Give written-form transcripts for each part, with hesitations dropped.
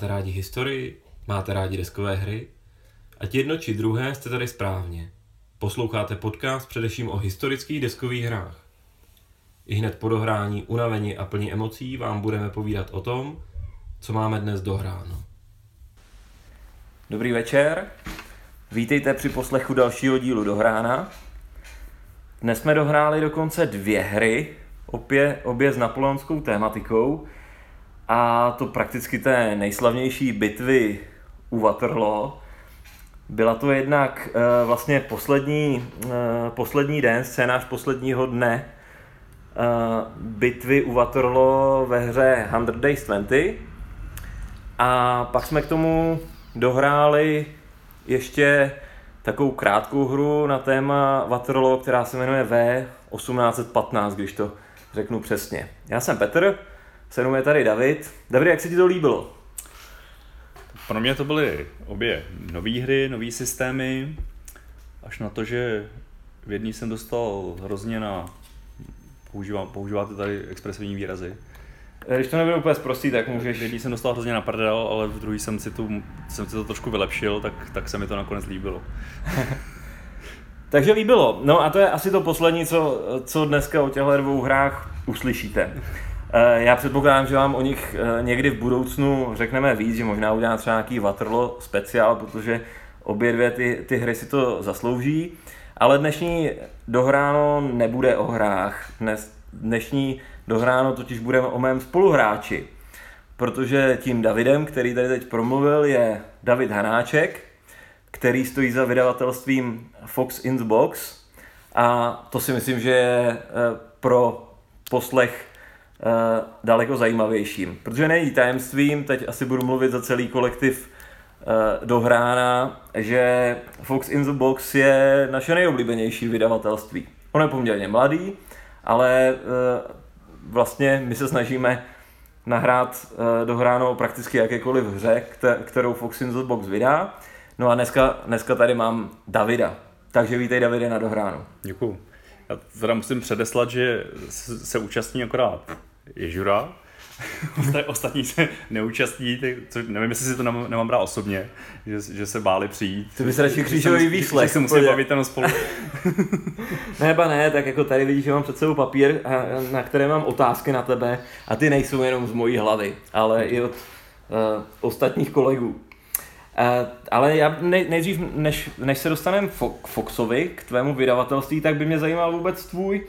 máte rádi historii, máte rádi deskové hry? Ať jedno či druhé, jste tady správně. Posloucháte podcast především o historických deskových hrách. I hned po dohrání, unavení a plní emocí vám budeme povídat o tom, co máme dnes dohráno. Dobrý večer, vítejte při poslechu dalšího dílu Dohrána. Dnes jsme dohráli dokonce dvě hry, obě s napoleonskou tématikou, a to prakticky té nejslavnější bitvy u Waterloo. Byla to jednak vlastně poslední den, scénář posledního dne bitvy u Waterloo ve hře 100 days 20. A pak jsme k tomu dohráli ještě takovou krátkou hru na téma Waterloo, která se jmenuje V1815, když to řeknu přesně. Já jsem Petr, se mnou je tady David. David, jak se ti to líbilo? Pro mě to byly obě nové hry, nové systémy, až na to, že v jedné jsem dostal hrozně na... Používáte tady expresivní výrazy. Když to nebylo úplně zprostý, tak můžeš... V jedné jsem dostal hrozně na prdel, ale v druhé jsem si to trošku vylepšil, tak se mi to nakonec líbilo. Takže líbilo. No a to je asi to poslední, co dneska o těchto dvou hrách uslyšíte. Já předpokládám, že vám o nich někdy v budoucnu řekneme víc, že možná uděláme třeba nějaký Waterloo speciál, protože obě dvě ty hry si to zaslouží. Ale dnešní Dohráno nebude o hrách. Dnešní Dohráno totiž budeme o mém spoluhráči. Protože tím Davidem, který tady teď promluvil, je David Hanáček, který stojí za vydavatelstvím Fox in the Box. A to si myslím, že je pro poslech daleko zajímavějším. Protože není tajemstvím, teď asi budu mluvit za celý kolektiv Dohrána, že Fox in the Box je naše nejoblíbenější vydavatelství. Ono je poměrně mladý, ale vlastně my se snažíme nahrát Dohráno prakticky jakékoliv hře, kterou Fox in the Box vydá. No a dneska tady mám Davida. Takže vítej, Davide, na Dohránu. Děkuju. Já teda musím předeslat, že se účastní akorát Ježura, ostatní se neúčastní, což nevím, jestli si to nemám brát osobně, že se báli přijít. To by se radši křížový výslech. Že se musí bavit jenom spolu. ne, tak jako tady vidíš, že mám před sebou papír, na které mám otázky na tebe, a ty nejsou jenom z mojí hlavy, ale i od ostatních kolegů. Ale já nejdřív, než se dostaneme k Foxovi, k tvému vydavatelství, tak by mě zajímal vůbec tvůj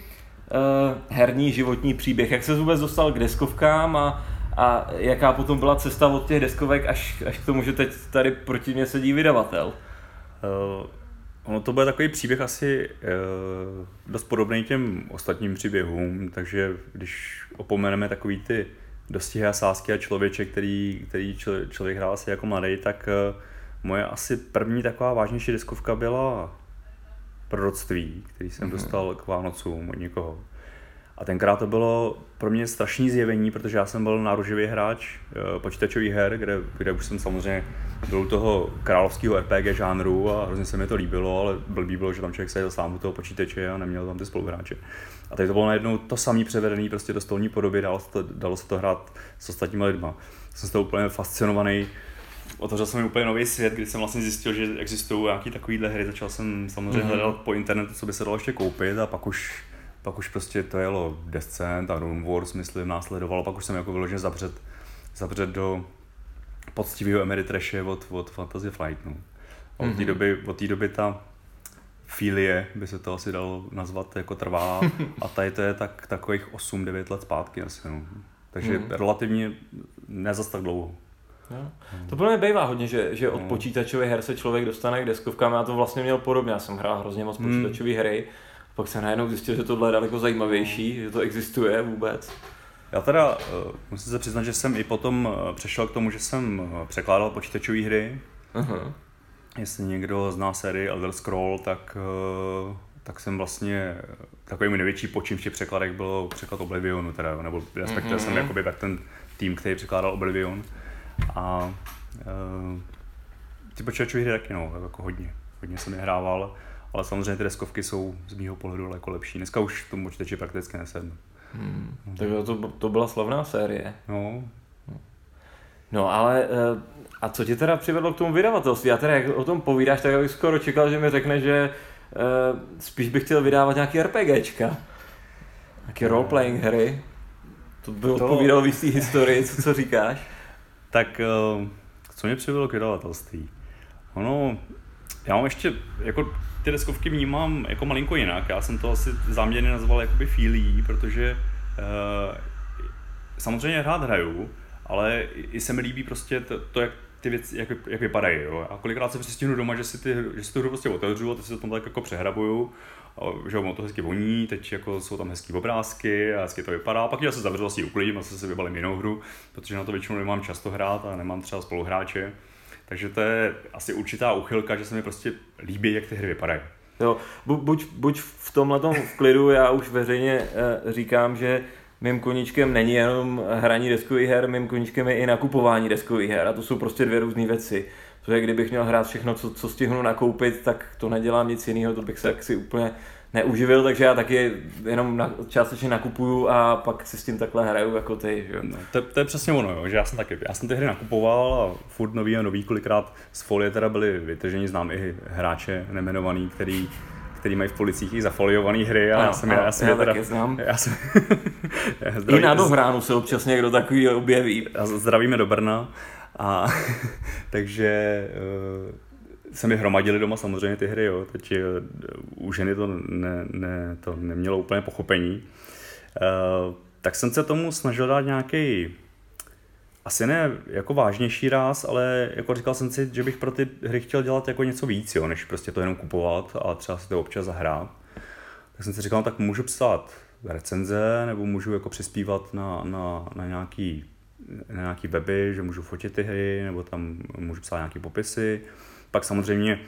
herní životní příběh. Jak ses vůbec dostal k deskovkám a jaká potom byla cesta od těch deskovek až k tomu, že teď tady proti mě sedí vydavatel? Ono to bude takový příběh asi dost podobný těm ostatním příběhům, takže když opomeneme takový ty dostihy a sásky a člověče, který člověk hrál asi jako mladý, tak moje asi první taková vážnější deskovka byla proroctví, který jsem dostal k Vánocům od někoho. A tenkrát to bylo pro mě strašný zjevení, protože já jsem byl náruživý hráč počítačových her, kde už jsem samozřejmě byl u toho královského RPG žánru a hrozně se mi to líbilo, ale blbý bylo, že tam člověk seděl sám u toho počítače a neměl tam ty spoluhráče. A tady to bylo najednou to samý převedený prostě do stolní podoby, dalo se to hrát s ostatními lidma. Jsem z toho úplně fascinovaný. Otevřel jsem mi úplně nový svět, kdy jsem vlastně zjistil, že existují nějaké takovéhle hry. Začal jsem samozřejmě hledat po internetu, co by se dalo ještě koupit, a pak už prostě to jelo Descent a Rune Wars, myslím, následovalo. Pak už jsem jako vyloženě zabřet do poctivého Ameritrashe od Fantasy Flight. No. A od té doby ta filie, by se to asi dalo nazvat, jako trvá. A tady to je takových 8-9 let zpátky asi. No. Takže relativně ne zas tak dlouho. No. To pro mě bývá hodně, že od počítačové her se člověk dostane k deskovkám. Já to vlastně měl podobně, já jsem hrál hrozně moc počítačové hry, pak jsem najednou zjistil, že tohle je daleko zajímavější, že to existuje vůbec. Já teda musím se přiznat, že jsem i potom přešel k tomu, že jsem překládal počítačové hry. Jestli někdo zná sérii Elder Scrolls, tak jsem vlastně, takový můj největší počin v těch překladech bylo překlad Oblivionu, teda, nebo respektive jsem jakoby tak ten tým, který překládal Oblivion. A ty počítačové hry taky, no, jako hodně jsem je hrával, ale samozřejmě ty deskovky jsou z mýho pohledu daleko lepší. Dneska už tomu počítači prakticky nesednu. Takže to byla slavná série. No. No ale a co tě teda přivedlo k tomu vydavatelství? Já teda, jak o tom povídáš, tak bych skoro čekal, že mi řekne, že spíš bych chtěl vydávat nějaký RPGčka. Nějaké roleplaying hry. To by odpovídalo v jistý historii, co říkáš? Tak co mě přivedlo k vydavatelství? Ono, já mám ještě, jako ty deskovky vnímám jako malinko jinak. Já jsem to asi záměrně nazval jakoby fílí, protože samozřejmě rád hraju, ale i se mi líbí prostě to jak ty věci, jak vypadají, jo. A kolikrát se přestihnu doma, že si tu hru prostě otevřu a teď si to tam tak jako přehrabuju. Že ono to hezky voní, teď jako jsou tam hezký obrázky a hezky to vypadá. Pak já se zavřu, asi uklidím a se vybalím jinou hru, protože na to většinou nemám často hrát a nemám třeba spoluhráče. Takže to je asi určitá uchylka, že se mi prostě líbí, jak ty hry vypadají. Jo, buď v tomhletom v klidu, já už veřejně říkám, že mým koníčkem není jenom hraní deskových her, mým koníčkem je i nakupování deskových her a to jsou prostě dvě různé věci. Protože kdybych měl hrát všechno, co stihnu nakoupit, tak to nedělám nic jiného, to bych se jaksi úplně neuživil, takže já taky jenom částečně nakupuju a pak si s tím takhle hraju jako ty, že jo. No, to je přesně ono, jo, že já jsem ty hry nakupoval a furt nový a nový, kolikrát z folie teda byli vytrženi, znám i hráče nejmenovaný, který mají v policích i zafoliovaný hry a já jsem I na dohránu se občas někdo takový objeví. A zdravíme do Brna. A takže se mi hromadily doma samozřejmě ty hry, jo. Teď u ženy to nemělo úplně pochopení. Tak jsem se tomu snažil dát nějaký, asi ne jako vážnější ráz, ale jako říkal jsem si, že bych pro ty hry chtěl dělat jako něco víc, jo, než prostě to jenom kupovat a třeba si to občas zahrát. Tak jsem si říkal, tak můžu psát recenze nebo můžu jako přispívat na nějaký weby, že můžu fotit ty hry, nebo tam můžu psát nějaký popisy. Pak samozřejmě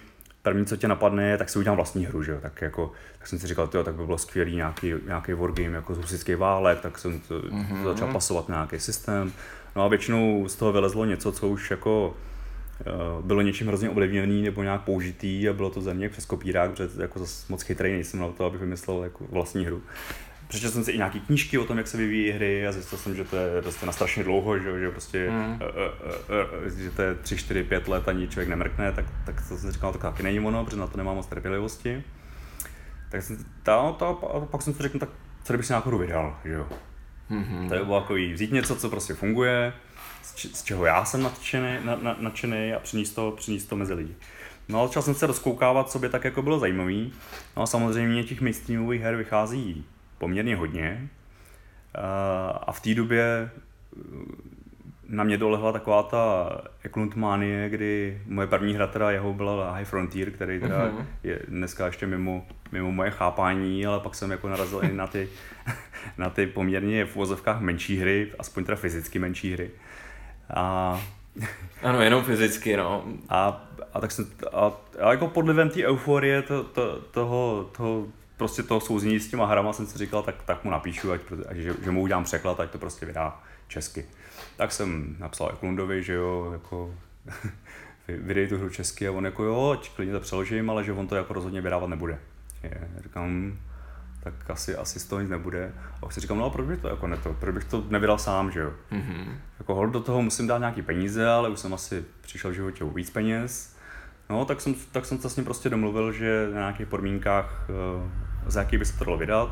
první, co tě napadne, je, tak si udělám vlastní hru, že jo. Tak jsem si říkal, tyjo, tak by bylo skvělý nějaký wargame jako z husitských válek, tak jsem to začal pasovat na nějaký systém. No a většinou z toho vylezlo něco, co už jako bylo něčím hrozně ovlivněný nebo nějak použitý a bylo to za mě přes kopírák, protože jako zase moc chytrý nejsem na to, abych vymyslel jako vlastní hru. Přečetl jsem si i nějaký knížky o tom, jak se vyvíjí hry a zjistil jsem, že to je prostě na strašně dlouho, že prostě že to je 3, 4, 5 let a ani člověk nemrkne, tak to jsem říkal, to taky není ono, protože na to nemám moc trpělivosti. Tak jsem pak jsem si řekl, tak co kdybych si nějakou hru vydal, že jo. Mm-hmm. To je bylo jako vzít něco, co prostě funguje, z čeho já jsem nadšený a přinést to mezi lidi. No ale začal jsem se rozkoukávat, co by tak jako bylo zajímavý. No a samozřejmě těch mainstreamových her vychází poměrně hodně a v té době na mě dolehla taková ta Eklund mánie, kdy moje první hra teda jeho byla High Frontier, který teda je dneska ještě mimo moje chápání, ale pak jsem jako narazil i na ty poměrně v uvozovkách menší hry, aspoň teda fyzicky menší hry. A ano, jenom fyzicky, no. A tak jsem jako podlivem té euforie toho prostě toho souznění s těma hrama jsem si říkal, tak mu napíšu, že mu udělám překlad, ať to prostě vydá česky. Tak jsem napsal Eklundovi, že jo, jako vydej tu hru česky a on jako jo, klidně to přeložím, ale že on to jako rozhodně vydávat nebude. Říkám, tak asi z toho nic nebude. A už si říkám, no a proč bych to nevydal sám, že jo. Mm-hmm. Jako hol do toho musím dát nějaký peníze, ale už jsem asi přišel v životě o víc peněz. No, tak jsem se s ním prostě domluvil, že na nějakých podmínkách, za jaký by se to dalo vydat,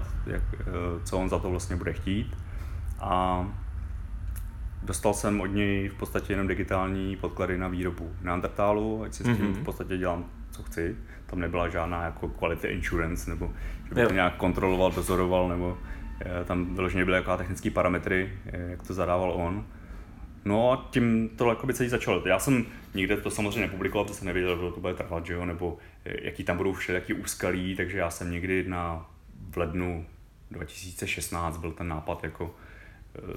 co on za to vlastně bude chtít. A dostal jsem od něj v podstatě jenom digitální podklady na výrobu Neanderthalu, ať si s tím v podstatě dělám, co chci. Tam nebyla žádná jako quality insurance, nebo že bych to nějak kontroloval, dozoroval, nebo tam vyloženě byly jaká technické parametry, jak to zadával on. No a tím to jakoby celý začalo. Já jsem nikde to samozřejmě nepublikoval, protože jsem nevěděl, kdo to bude trvat, že jo, nebo jaký tam budou všelijaký úskalí, takže já jsem někdy v lednu 2016 byl ten nápad jako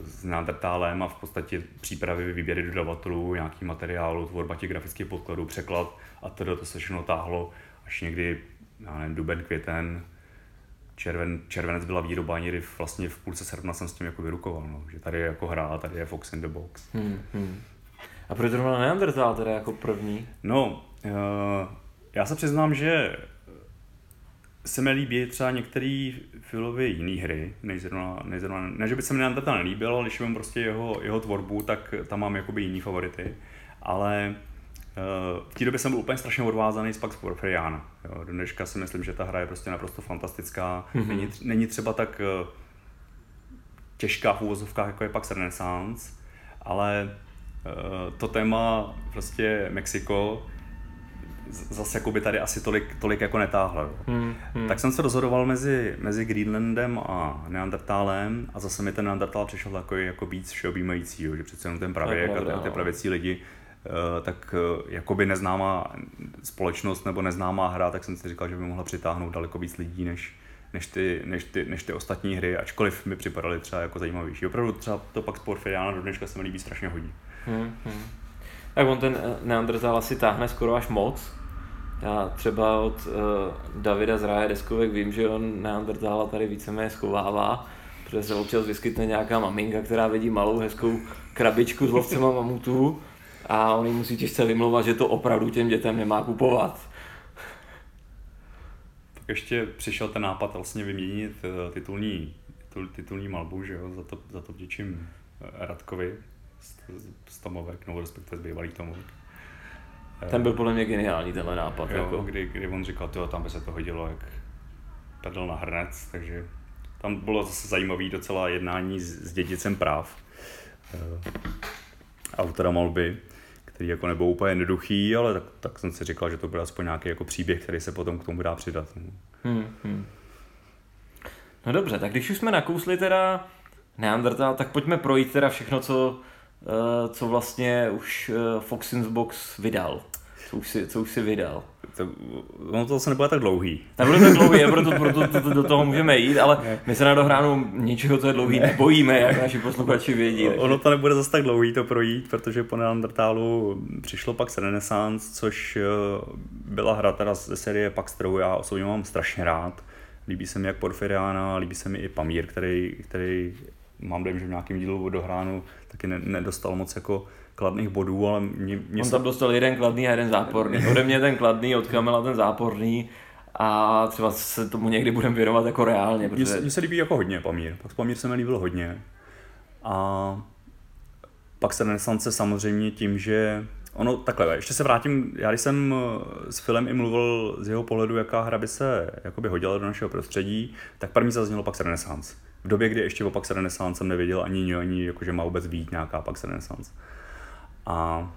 s Neandertálem a v podstatě přípravy, výběry dodavatelů, nějaký materiálu, tvorba těch grafických podkladů, překlad a tedy to se všechno táhlo až někdy, já nevím, duben, květen, červenec byla výroba, někdy vlastně v půlce srpna jsem s tím jako vyrukoval, no. Že tady je jako hra, tady je Fox in the Box. A proč zrovna Neanderthal teda jako první? No, já se přiznám, že se mi líbí třeba některé filově jiné hry, než zrovna, ne, že by se mi Neanderthal nelíbilo, ale když mám prostě jeho tvorbu, tak tam mám jakoby jiný favority, ale v té době jsem byl úplně strašně odvázaný z Pax Porfiriana. Do dneška si myslím, že ta hra je prostě naprosto fantastická, není třeba tak těžká v úvozovkách, jako je Pax Renaissance, ale to téma prostě Mexiko zase jakoby tady asi tolik jako netáhlo. Tak jsem se rozhodoval mezi Greenlandem a Neandertálem a zase mi ten Neandertál přišel takový jako víc všeobjímající, že přece jenom ten pravěk a ty pravěcí lidi, tak jakoby neznámá společnost nebo neznámá hra, tak jsem si říkal, že by mohla přitáhnout daleko víc lidí než ty ostatní hry, ačkoliv mi připadaly třeba jako zajímavější. Opravdu třeba to Pax Porfiriana do dneška se mi líbí strašně hodně. Tak on ten Neanderthal asi táhne skoro až moc. Já třeba od Davida z Ráje Deskovek vím, že on Neanderthala tady víceméně schovává, protože se občas vyskytne nějaká maminka, která vidí malou hezkou krabičku s lovcema mamutů a on jí musí těžce vymlouvat, že to opravdu těm dětem nemá kupovat. Tak ještě přišel ten nápad vlastně vyměnit titulní malbu, že jo, za to vděčím Radkovi z Tomovek, nebo respektive z bývalých Tomovek. Ten byl podle mě geniální tenhle nápad. Jo, jako. Kdy on říkal, tam by se to hodilo jak pedl na hrnec, takže tam bylo zase zajímavé docela jednání s dědicem práv autora malby, který jako nebyl úplně jednoduchý, ale tak jsem si říkal, že to byl aspoň nějaký jako příběh, který se potom k tomu dá přidat. No dobře, tak když už jsme nakousli teda Neanderthal, tak pojďme projít teda všechno, co vlastně už Fox in the Box vydal, co už si vydal. To se nebude tak dlouhý. Nebude tak dlouhý, proto do toho můžeme jít, ale my se na dohránu ničeho, co je dlouhý, nebojíme, jak naši posluchači vědí. Ono to nebude zase tak dlouhý to projít, protože po Neanderthalu přišlo Pax Renaissance, což byla hra teda ze série Pax, kterou já osobně mám strašně rád. Líbí se mi jak Porfiriana, líbí se mi i Pamir, který mám dojem, že v nějakém dílu dohránu taky nedostal moc jako kladných bodů, ale on tam dostal jeden kladný a jeden záporný. Ode mě ten kladný, od Kamila ten záporný a třeba se tomu někdy budeme věnovat jako reálně. Protože... Mně se líbí jako hodně Pamír. Pamír se mi líbil hodně. A pak se Renaissance samozřejmě tím, že... Ono takhle, ještě se vrátím, já když jsem s Filem i mluvil z jeho pohledu, jaká hra by se jakoby hodila do našeho prostředí, tak první zaznělo Pax Renaissance. V době, kdy ještě o Pax Renaissance jsem nevěděl ani jako, že má vůbec být nějaká Pax Renaissance. A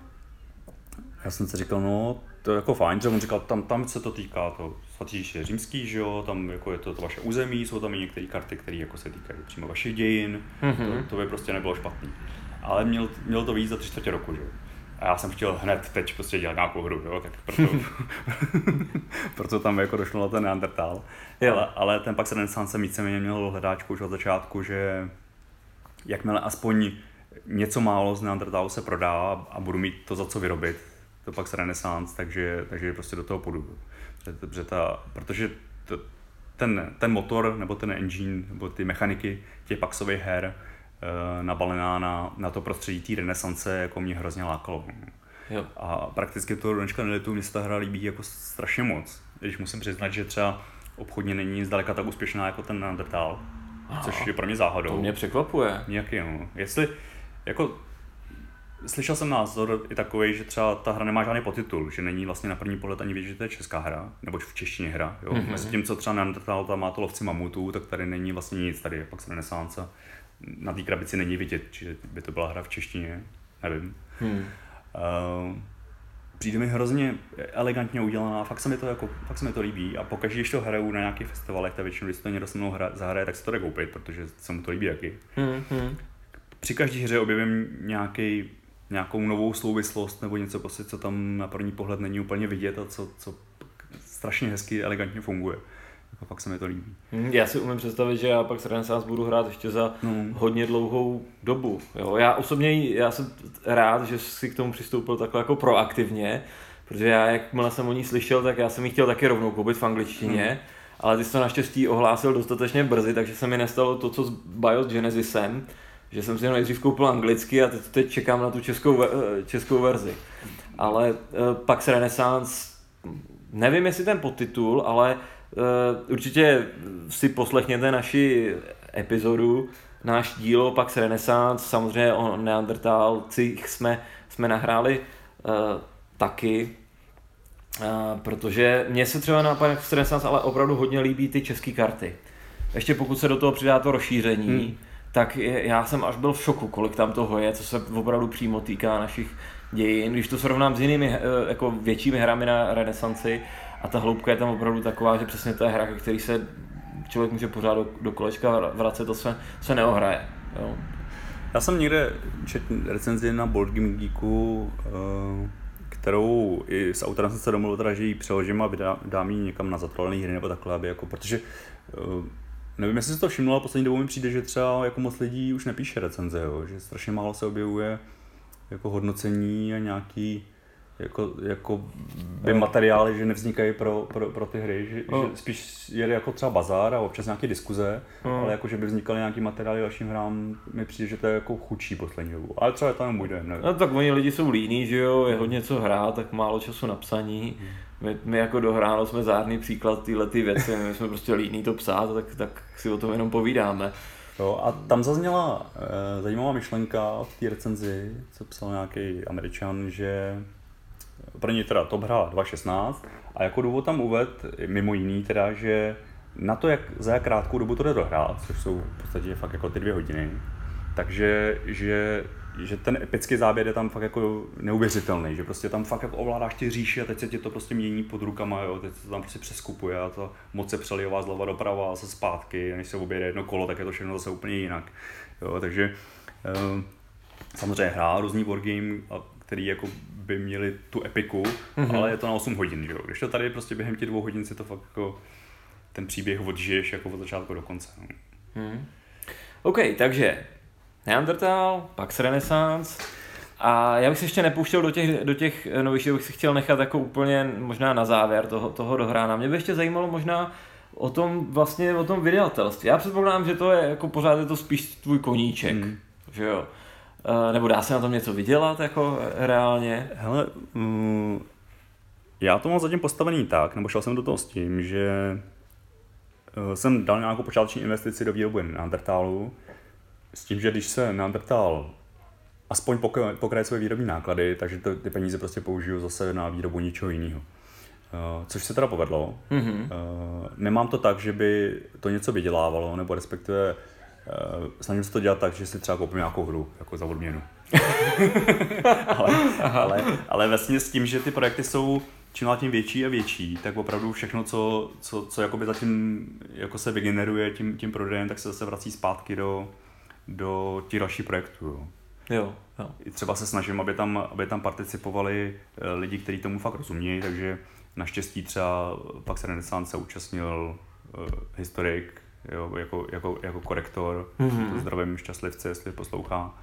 já jsem si říkal, no to je jako fajn, že on říkal, tam se to týká, to svatý říše římský, že jo, tam jako je to vaše území, jsou tam i některé karty, které jako se týkají přímo vašich dějin, to by prostě nebylo špatný. Ale mělo to víc za 3/4 roku, že jo. A já jsem chtěl hned teď prostě dělat nějakou hru, jo, tak proto tam jako došlo na ten Neanderthal. Ale ten Pax Renaissance jsem víceméně měl hledáčku už od začátku, že jakmile aspoň něco málo z Neanderthalu se prodá a budu mít to za co vyrobit, to Pax Renaissance, takže prostě do toho půjdu. Protože ten motor nebo ten engine nebo ty mechaniky těch Paxových her nabalená na to prostředí té renesance, jako mě hrozně lákalo. Jo. A prakticky toho dneška nelitu, mě se ta hra líbí jako strašně moc. Když musím přiznat, že třeba obchodně není zdaleka tak úspěšná jako ten Neanderthal, což je pro mě záhadou. To mě překvapuje. Nějaký, no. Jestli, jako, slyšel jsem názor i takovej, že třeba ta hra nemá žádný podtitul, že není vlastně na první pohled ani vidět, že to je česká hra, nebo v češtině hra, jo. Mezi tím, co třeba Neanderthal tam má to lovci mamutů, tak tady není vlastně nic, tady je Pax Renaissance. Na té krabici není vidět, že by to byla hra v češtině, nevím. Přijde mi hrozně elegantně udělaná, fakt se mi to líbí a pokaždé, když to hraju na nějakých festivalech, tak většinou, když to někdo se mnou zahraje, tak se to jde koupit, protože se mu to líbí taky. Při každé hře objevím nějakou novou souvislost nebo něco, prostě, co tam na první pohled není úplně vidět a co strašně hezky, elegantně funguje. A pak se mi to líbí. Já si umím představit, že já pak s Renaissance budu hrát ještě za hodně dlouhou dobu. Jo? Já osobně jsem rád, že si k tomu přistoupil takhle jako proaktivně, protože já, jakmile jsem o ní slyšel, tak já jsem ji chtěl taky rovnou koupit v angličtině, ale ty jsi to naštěstí ohlásil dostatečně brzy, takže se mi nestalo to, co s Bios Genesisem, že jsem si jenom nejdřív koupil anglicky a teď čekám na tu českou verzi. Ale pak s Renaissance, nevím jestli ten podtitul, ale Určitě si poslechněte naši epizodu, náš díl o Pax Renaissance, samozřejmě o Neandertálcích jsme nahráli taky, protože mně se třeba na Pax Renaissance ale opravdu hodně líbí ty české karty. Ještě pokud se do toho přidá to rozšíření, tak já jsem až byl v šoku, kolik tam toho je, co se opravdu přímo týká našich dějin. Když to srovnám s jinými jako většími hrami na renesanci, a ta hloubka je tam opravdu taková, že přesně to je hra, který se člověk může pořád do kolečka vracet, to se neohraje. Jo. Já jsem někde četl recenzi na Board Gaming Geeku, kterou i s autorem jsem se domluvil teda, že ji přeložím a dám ji někam na zatrolené hry nebo takhle, aby jako, protože nevím, jestli se to všimlo, ale poslední dobou mi přijde, že třeba jako moc lidí už nepíše recenze, jo, že strašně málo se objevuje jako hodnocení a nějaký jako by materiály, že nevznikají pro ty hry, že spíš jeli jako třeba bazár a občas nějaké diskuze, ale jako že by vznikaly nějaký materiály dalším hrám, mi přijde, že to je jako chudší poslední dobu, ale třeba je to jenom můj dojem, nevím. No tak oni lidi jsou líní, že jo, je hodně co hrát, tak málo času na psaní. My jako Dohráno jsme zářný příklad tyhle věci, my jsme prostě líní to psát, tak si o tom jenom povídáme. Jo, a tam zazněla zajímavá myšlenka v té recenzi, co psal nějaký Američan, že pro něj teda top hra 2.16 a jako důvod tam uved, mimo jiný teda, že na to, za jak krátkou dobu to jde dohrát, což jsou v podstatě fakt jako ty 2 hodiny, takže že ten epický záběr je tam fakt jako neuvěřitelný, že prostě tam fakt jako ovládáš ty říši a teď se ti to prostě mění pod rukama, jo, teď se to tam prostě přeskupuje a to moc se přelijová zleva doprava a se zpátky, a než se objede jedno kolo, tak je to všechno zase úplně jinak, jo, takže samozřejmě hra různý wargame, který jako by měli tu epiku, ale je to na 8 hodin, že jo, když to tady prostě během těch 2 hodin si to fakt jako ten příběh odžiješ jako od začátku do konce. OK, takže Neandertal, Pax Renaissance a já bych se ještě nepouštěl do těch novějších, bych si chtěl nechat jako úplně možná na závěr toho dohrána. Mě by ještě zajímalo možná o tom vydavatelství. Já předpokládám, že to je jako pořád je to spíš tvůj koníček, že jo? Nebo dá se na tom něco vydělat jako reálně? Hele, já to mám zatím postavený tak, nebo šel jsem do toho s tím, že jsem dal nějakou počáteční investici do výroby Neandertalu, s tím, že když se Neandertal aspoň pokraje své výrobní náklady, takže ty peníze prostě použiju zase na výrobu něčeho jiného. Což se teda povedlo. Nemám to tak, že by to něco vydělávalo, nebo respektive snažím se to dělat tak, že si třeba koupím nějakou hru, jako za odměnu. ale vlastně s tím, že ty projekty jsou čím dál tím větší a větší, tak opravdu všechno, co jakoby zatím jako se vygeneruje tím prodejem, tak se zase vrací zpátky do těch dalších projektů. Jo. I třeba se snažím, aby tam participovali lidi, kteří tomu fakt rozumějí, takže naštěstí třeba Pax Renaissance se účastnil historik, jo, jako korektor, to zdravím šťastlivce, jestli poslouchá,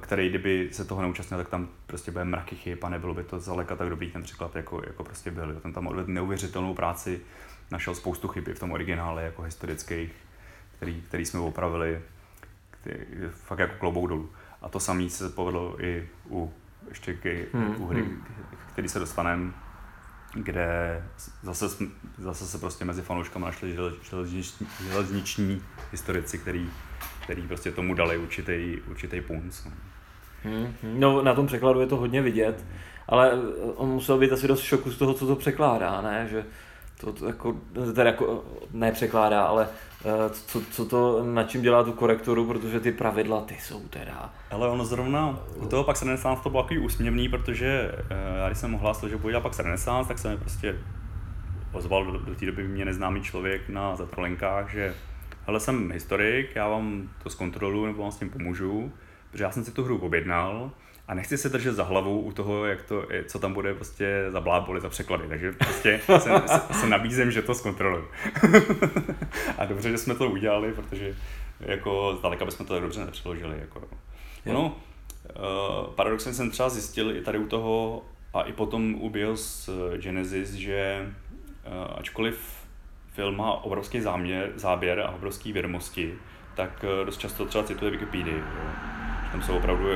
který kdyby se toho neúčastnil, tak tam prostě bude mraky chyb a nebylo by to zdaleka tak dobrý ten překlad, jako prostě byl. Ten tam odvedl neuvěřitelnou práci, našel spoustu chyb v tom originále, jako historických, který jsme opravili, fakt jako klobouk dolů. A to samé se povedlo i u hry, který se dostaneme, kde zase se prostě mezi fanouškami našli železniční historici, který prostě tomu dali určitý punc. No, na tom překladu je to hodně vidět, ale on musel být asi dost šoku z toho, co to překládá, ne? Že to jako, teda jako nepřekládá, ale co to, na čím dělá tu korektoru, protože ty pravidla, ty jsou teda. Ale ono zrovna u toho Pax Renaissance to bylo takový úsměvný, protože já když jsem ohlásil, že budu dělat Pax Renaissance, tak se mi prostě ozval do té doby mě neznámý člověk na zatrolenkách, že hele, jsem historik, já vám to zkontroluju nebo vám s tím pomůžu, protože já jsem si tu hru objednal a nechci se držet za hlavu u toho, co tam bude prostě za bláboli, za překlady, takže prostě se nabízím, že to zkontroluji. A dobře, že jsme to udělali, protože jako zdaleka bychom to dobře nepřeložili. Jako. No, paradoxně jsem třeba zjistil i tady u toho a i potom u Bios Genesis, že ačkoliv film má obrovský záběr a obrovský vědomosti, tak dost často třeba cituje Wikipedii. Tam jsou opravdu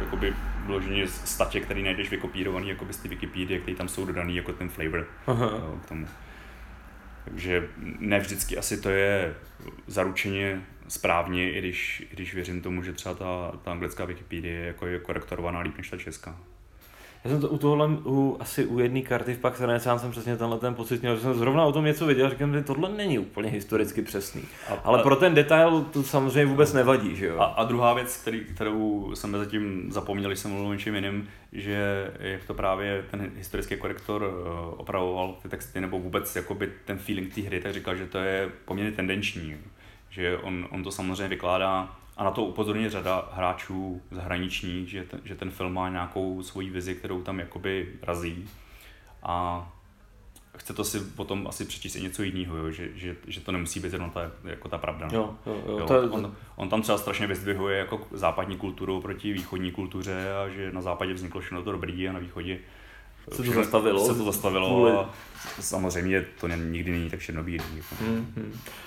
jakoby vloženě statě, které najdeš vykopírovaný jakoby z ty Wikipedie, které tam jsou dodaný jako ten flavor k tomu. Takže ne vždycky asi to je zaručeně správně, i když věřím tomu, že třeba ta anglická Wikipedie je korektorovaná líp než ta česká. Já jsem to u jedné karty v Pax Renaissance jsem přesně tenhle ten pocit měl, že jsem zrovna o tom něco viděl a říkám, že tohle není úplně historicky přesný. Ale pro ten detail to samozřejmě vůbec nevadí, že jo? A druhá věc, kterou jsem zatím zapomněl, když jsem mluvil o něčím jiným, že jak to právě ten historický korektor opravoval ty texty nebo vůbec jakoby ten feeling té hry, tak říkal, že to je poměrně tendenční, že on to samozřejmě vykládá. A na to upozorňuje řada hráčů zahraničních, že ten film má nějakou svoji vizi, kterou tam jakoby razí. A chce to si potom asi přečíst i něco jiného, jo? Že to nemusí být zrovna jako ta pravda. Jo. On tam třeba strašně vyzdvihuje jako západní kulturu proti východní kultuře a že na západě vzniklo všechno to dobrý a na východě se to zastavilo a samozřejmě to nikdy není tak černobílý.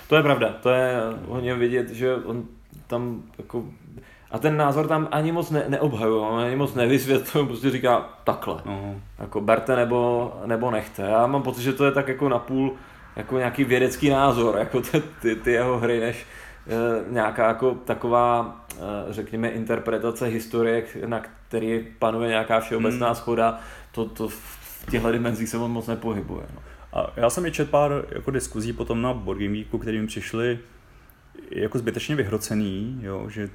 To je pravda, to je hodně vidět, že on tam jako... A ten názor tam ani moc neobhajuje, ani moc nevysvětluje, prostě říká takhle. Jako berte nebo nechte. Já mám pocit, že to je tak jako napůl jako nějaký vědecký názor, jako ty jeho hry, než nějaká jako taková, řekněme, interpretace historie, na které panuje nějaká všeobecná shoda. To v těchto dimenzích se moc nepohybuje. No. A já jsem i četl pár jako diskuzí potom na Board Game Geeku, které mi přišly jako zbytečně vyhrocený, jo? Že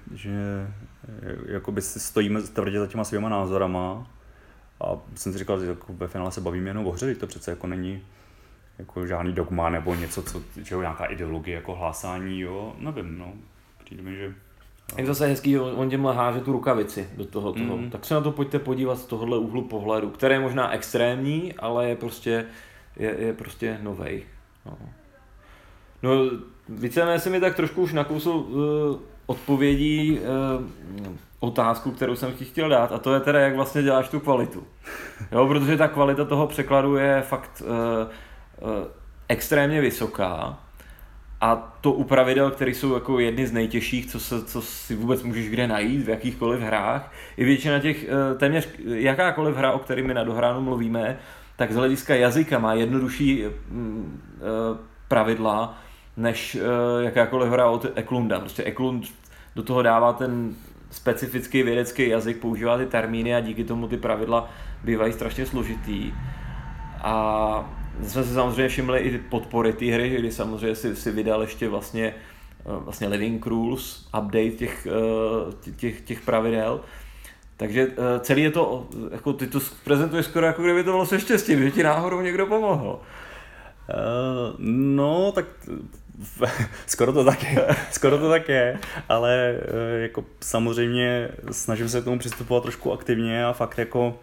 jakoby stojíme tvrdě za těma svýma názorama. A jsem si říkal, že jako ve finále se bavíme jenom o hře, to přece jako není jako žádný dogma nebo něco, že jo, nějaká ideologie, jako hlásání, jo, nevím, no, přijde mi, že... Jak zase hezký, on těmhle háže tu rukavici do toho. Tak se na to pojďte podívat z tohohle úhlu pohledu, který je možná extrémní, ale je prostě novej. No, víceméně se mi tak trošku už nakousl odpovědí otázku, kterou jsem ti chtěl dát, a to je teda, jak vlastně děláš tu kvalitu. Jo, protože ta kvalita toho překladu je fakt extrémně vysoká. A to u pravidel, které jsou jako jedny z nejtěžších, co si vůbec můžeš kde najít, v jakýchkoliv hrách. I většina těch, téměř jakákoliv hra, o které my na dohránu mluvíme, tak z hlediska jazyka má jednodušší pravidla, než jakákoliv hra od Eklunda. Prostě Eklund do toho dává ten specifický vědecký jazyk, používá ty termíny a díky tomu ty pravidla bývají strašně složitý. A jsme si samozřejmě všimli i podpory té hry, kdy samozřejmě si vydal ještě vlastně Living Rules, update těch pravidel. Takže celý je to, jako ty to prezentuješ skoro jako kdyby to bylo se štěstím, že ti náhodou někdo pomohl. No, tak skoro to tak je, ale jako samozřejmě snažím se k tomu přistupovat trošku aktivně a fakt jako...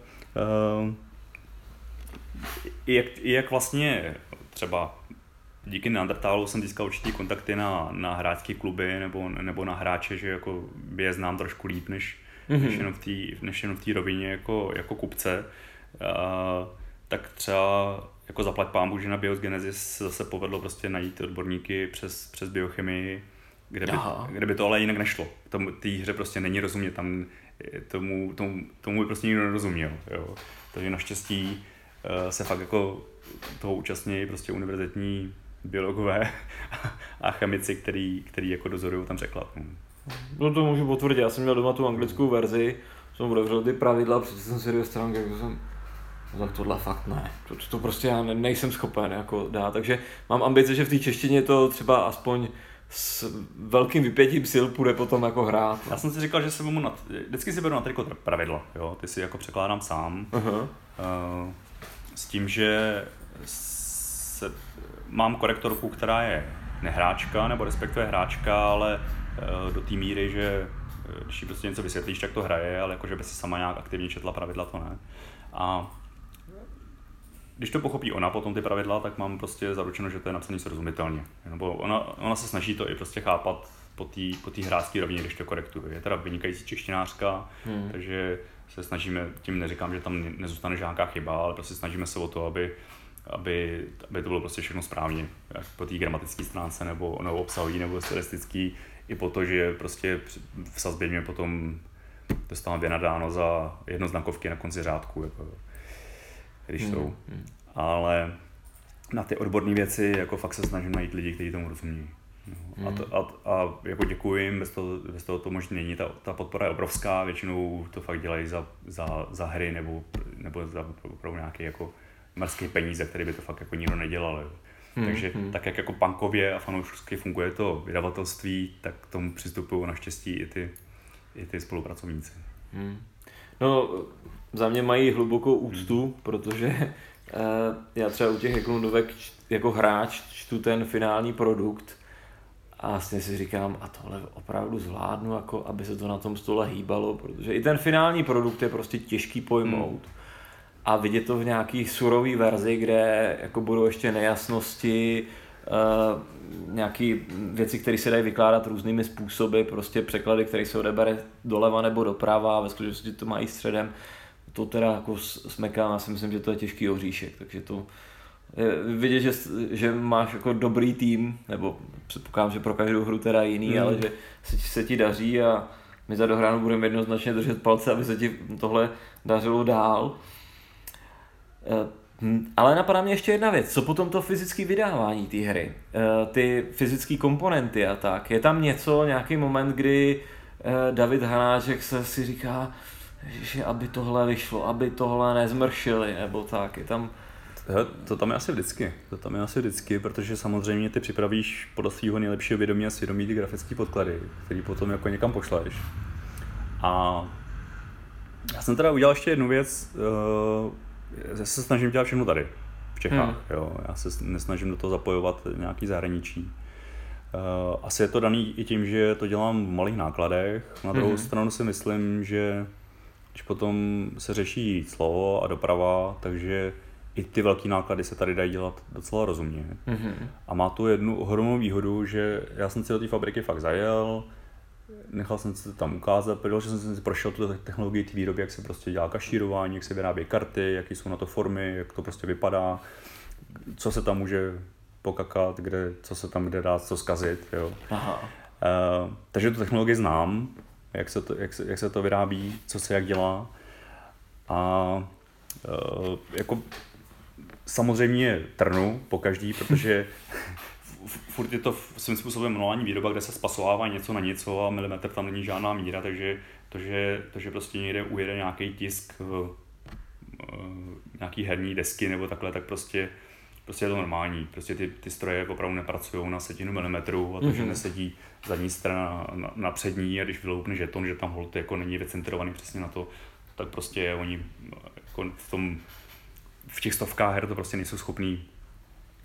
Jak vlastně třeba díky Neanderthalu jsem získal určitý kontakty na hráčské kluby nebo na hráče, že jako je znám trošku líp než jenom v té rovině jako kupce, tak třeba jako zaplať pánbůh, že na Bios Genesis zase povedlo prostě najít odborníky přes biochemii, kde by to ale jinak nešlo. Té hře prostě není rozumět, tam tomu by prostě nikdo nerozuměl, jo. Takže naštěstí se fakt jako toho účastní prostě univerzitní biologové a chemici, který jako dozorují tam překlad. No to můžu potvrdit, já jsem měl doma tu anglickou verzi, jsem odevřel ty pravidla, protože jsem si do stránky, tak tohle fakt ne, to prostě já nejsem schopen jako dát, takže mám ambice, že v té češtině to třeba aspoň s velkým vypětím sil půjde potom jako hrát. Já jsem si říkal, že vždycky si beru na triko pravidla, jo? Ty si jako překládám sám. S tím, že mám korektorku, která je nehráčka, nebo respektive hráčka, ale do té míry, že když jí prostě něco vysvětlíš, tak to hraje, ale jakože by si sama nějak aktivně četla pravidla, to ne. A když to pochopí ona potom ty pravidla, tak mám prostě zaručeno, že to je napsaný srozumitelně. Nebo ona se snaží to i prostě chápat po té hráčské rovině, když to korektuje. Je teda vynikající češtinářka, takže se snažíme, tím neříkám, že tam nezůstane žádná chyba, ale prostě snažíme se o to, aby to bylo prostě všechno správně. Jak po té gramatické stránce, nebo obsahový, nebo stylistický, i po to, že prostě v sazbě mě potom dostávám vynadáno za jednoznakovky na konci řádku, jako, když jsou. Ale na ty odborné věci jako fakt se snažím najít lidi, kteří tomu rozumí. No, a jako děkuji jim, bez toho to možná není, ta podpora je obrovská, většinou to fakt dělají za hry nebo za opravdu nějaký jako mrzký peníze, který by to fakt jako nikdo nedělal. Takže tak jak jako punkově a fanoušky funguje to vydavatelství, tak k tomu přistupují naštěstí i ty spolupracovníci. No, za mě mají hlubokou úctu, protože já třeba u těch Eklundovek jako hráč čtu ten finální produkt a vlastně si říkám, a tohle opravdu zvládnu, jako aby se to na tom stole hýbalo, protože i ten finální produkt je prostě těžký pojmout. A vidět to v nějaký surový verzi, kde jako budou ještě nejasnosti, nějaký věci, které se dají vykládat různými způsoby, prostě překlady, které se odebere doleva nebo doprava, ve skutečnosti to mají středem, to teda jako smekám, já si myslím, že to je těžký oříšek, takže to vidět, že máš jako dobrý tým, nebo předpokládám, že pro každou hru teda jiný, ale že se ti daří a my za dohránu budeme jednoznačně držet palce, aby se ti tohle dařilo dál. Ale napadá mě ještě jedna věc, co potom to fyzické vydávání té hry, ty fyzické komponenty a tak, je tam něco, nějaký moment, kdy David Hanáček si říká, že aby tohle vyšlo, aby tohle nezmršili, nebo tak, je tam... To tam je asi vždycky, protože samozřejmě ty připravíš podle svého nejlepšího vědomí a svědomí ty grafické podklady, které potom jako někam pošleš. A já jsem teda udělal ještě jednu věc, já se snažím dělat všechno tady, v Čechách, jo. Já se nesnažím do toho zapojovat nějaký zahraničí. Asi je to daný i tím, že to dělám v malých nákladech. Na druhou stranu si myslím, že když potom se řeší slovo a doprava, takže i ty velké náklady se tady dají dělat docela rozumně. A má tu jednu ohromnou výhodu, že já jsem si do té fabriky fakt zajel, nechal jsem se to tam ukázat, protože jsem si prošel tu technologii té výroby, jak se prostě dělá kašírování, jak se vyrábí karty, jaký jsou na to formy, jak to prostě vypadá, co se tam může pokakat, co se tam kde dá, co zkazit. Jo. Takže tu technologii znám, jak se to vyrábí, co se jak dělá. A jako samozřejmě trnu po každý, protože furt je to svým způsobem manuální výroba, kde se spasovává něco na něco a milimetr tam není žádná míra, takže to, že prostě někde ujede nějaký tisk nějaký herní desky nebo takhle, tak prostě je to normální. Prostě ty stroje opravdu nepracují na setinu milimetru a to, že nesedí zadní strana na přední a když vyloupne žeton, že tam holt jako není vycentrovaný přesně na to, tak prostě oni jako v těch stovkách her to prostě nejsou schopní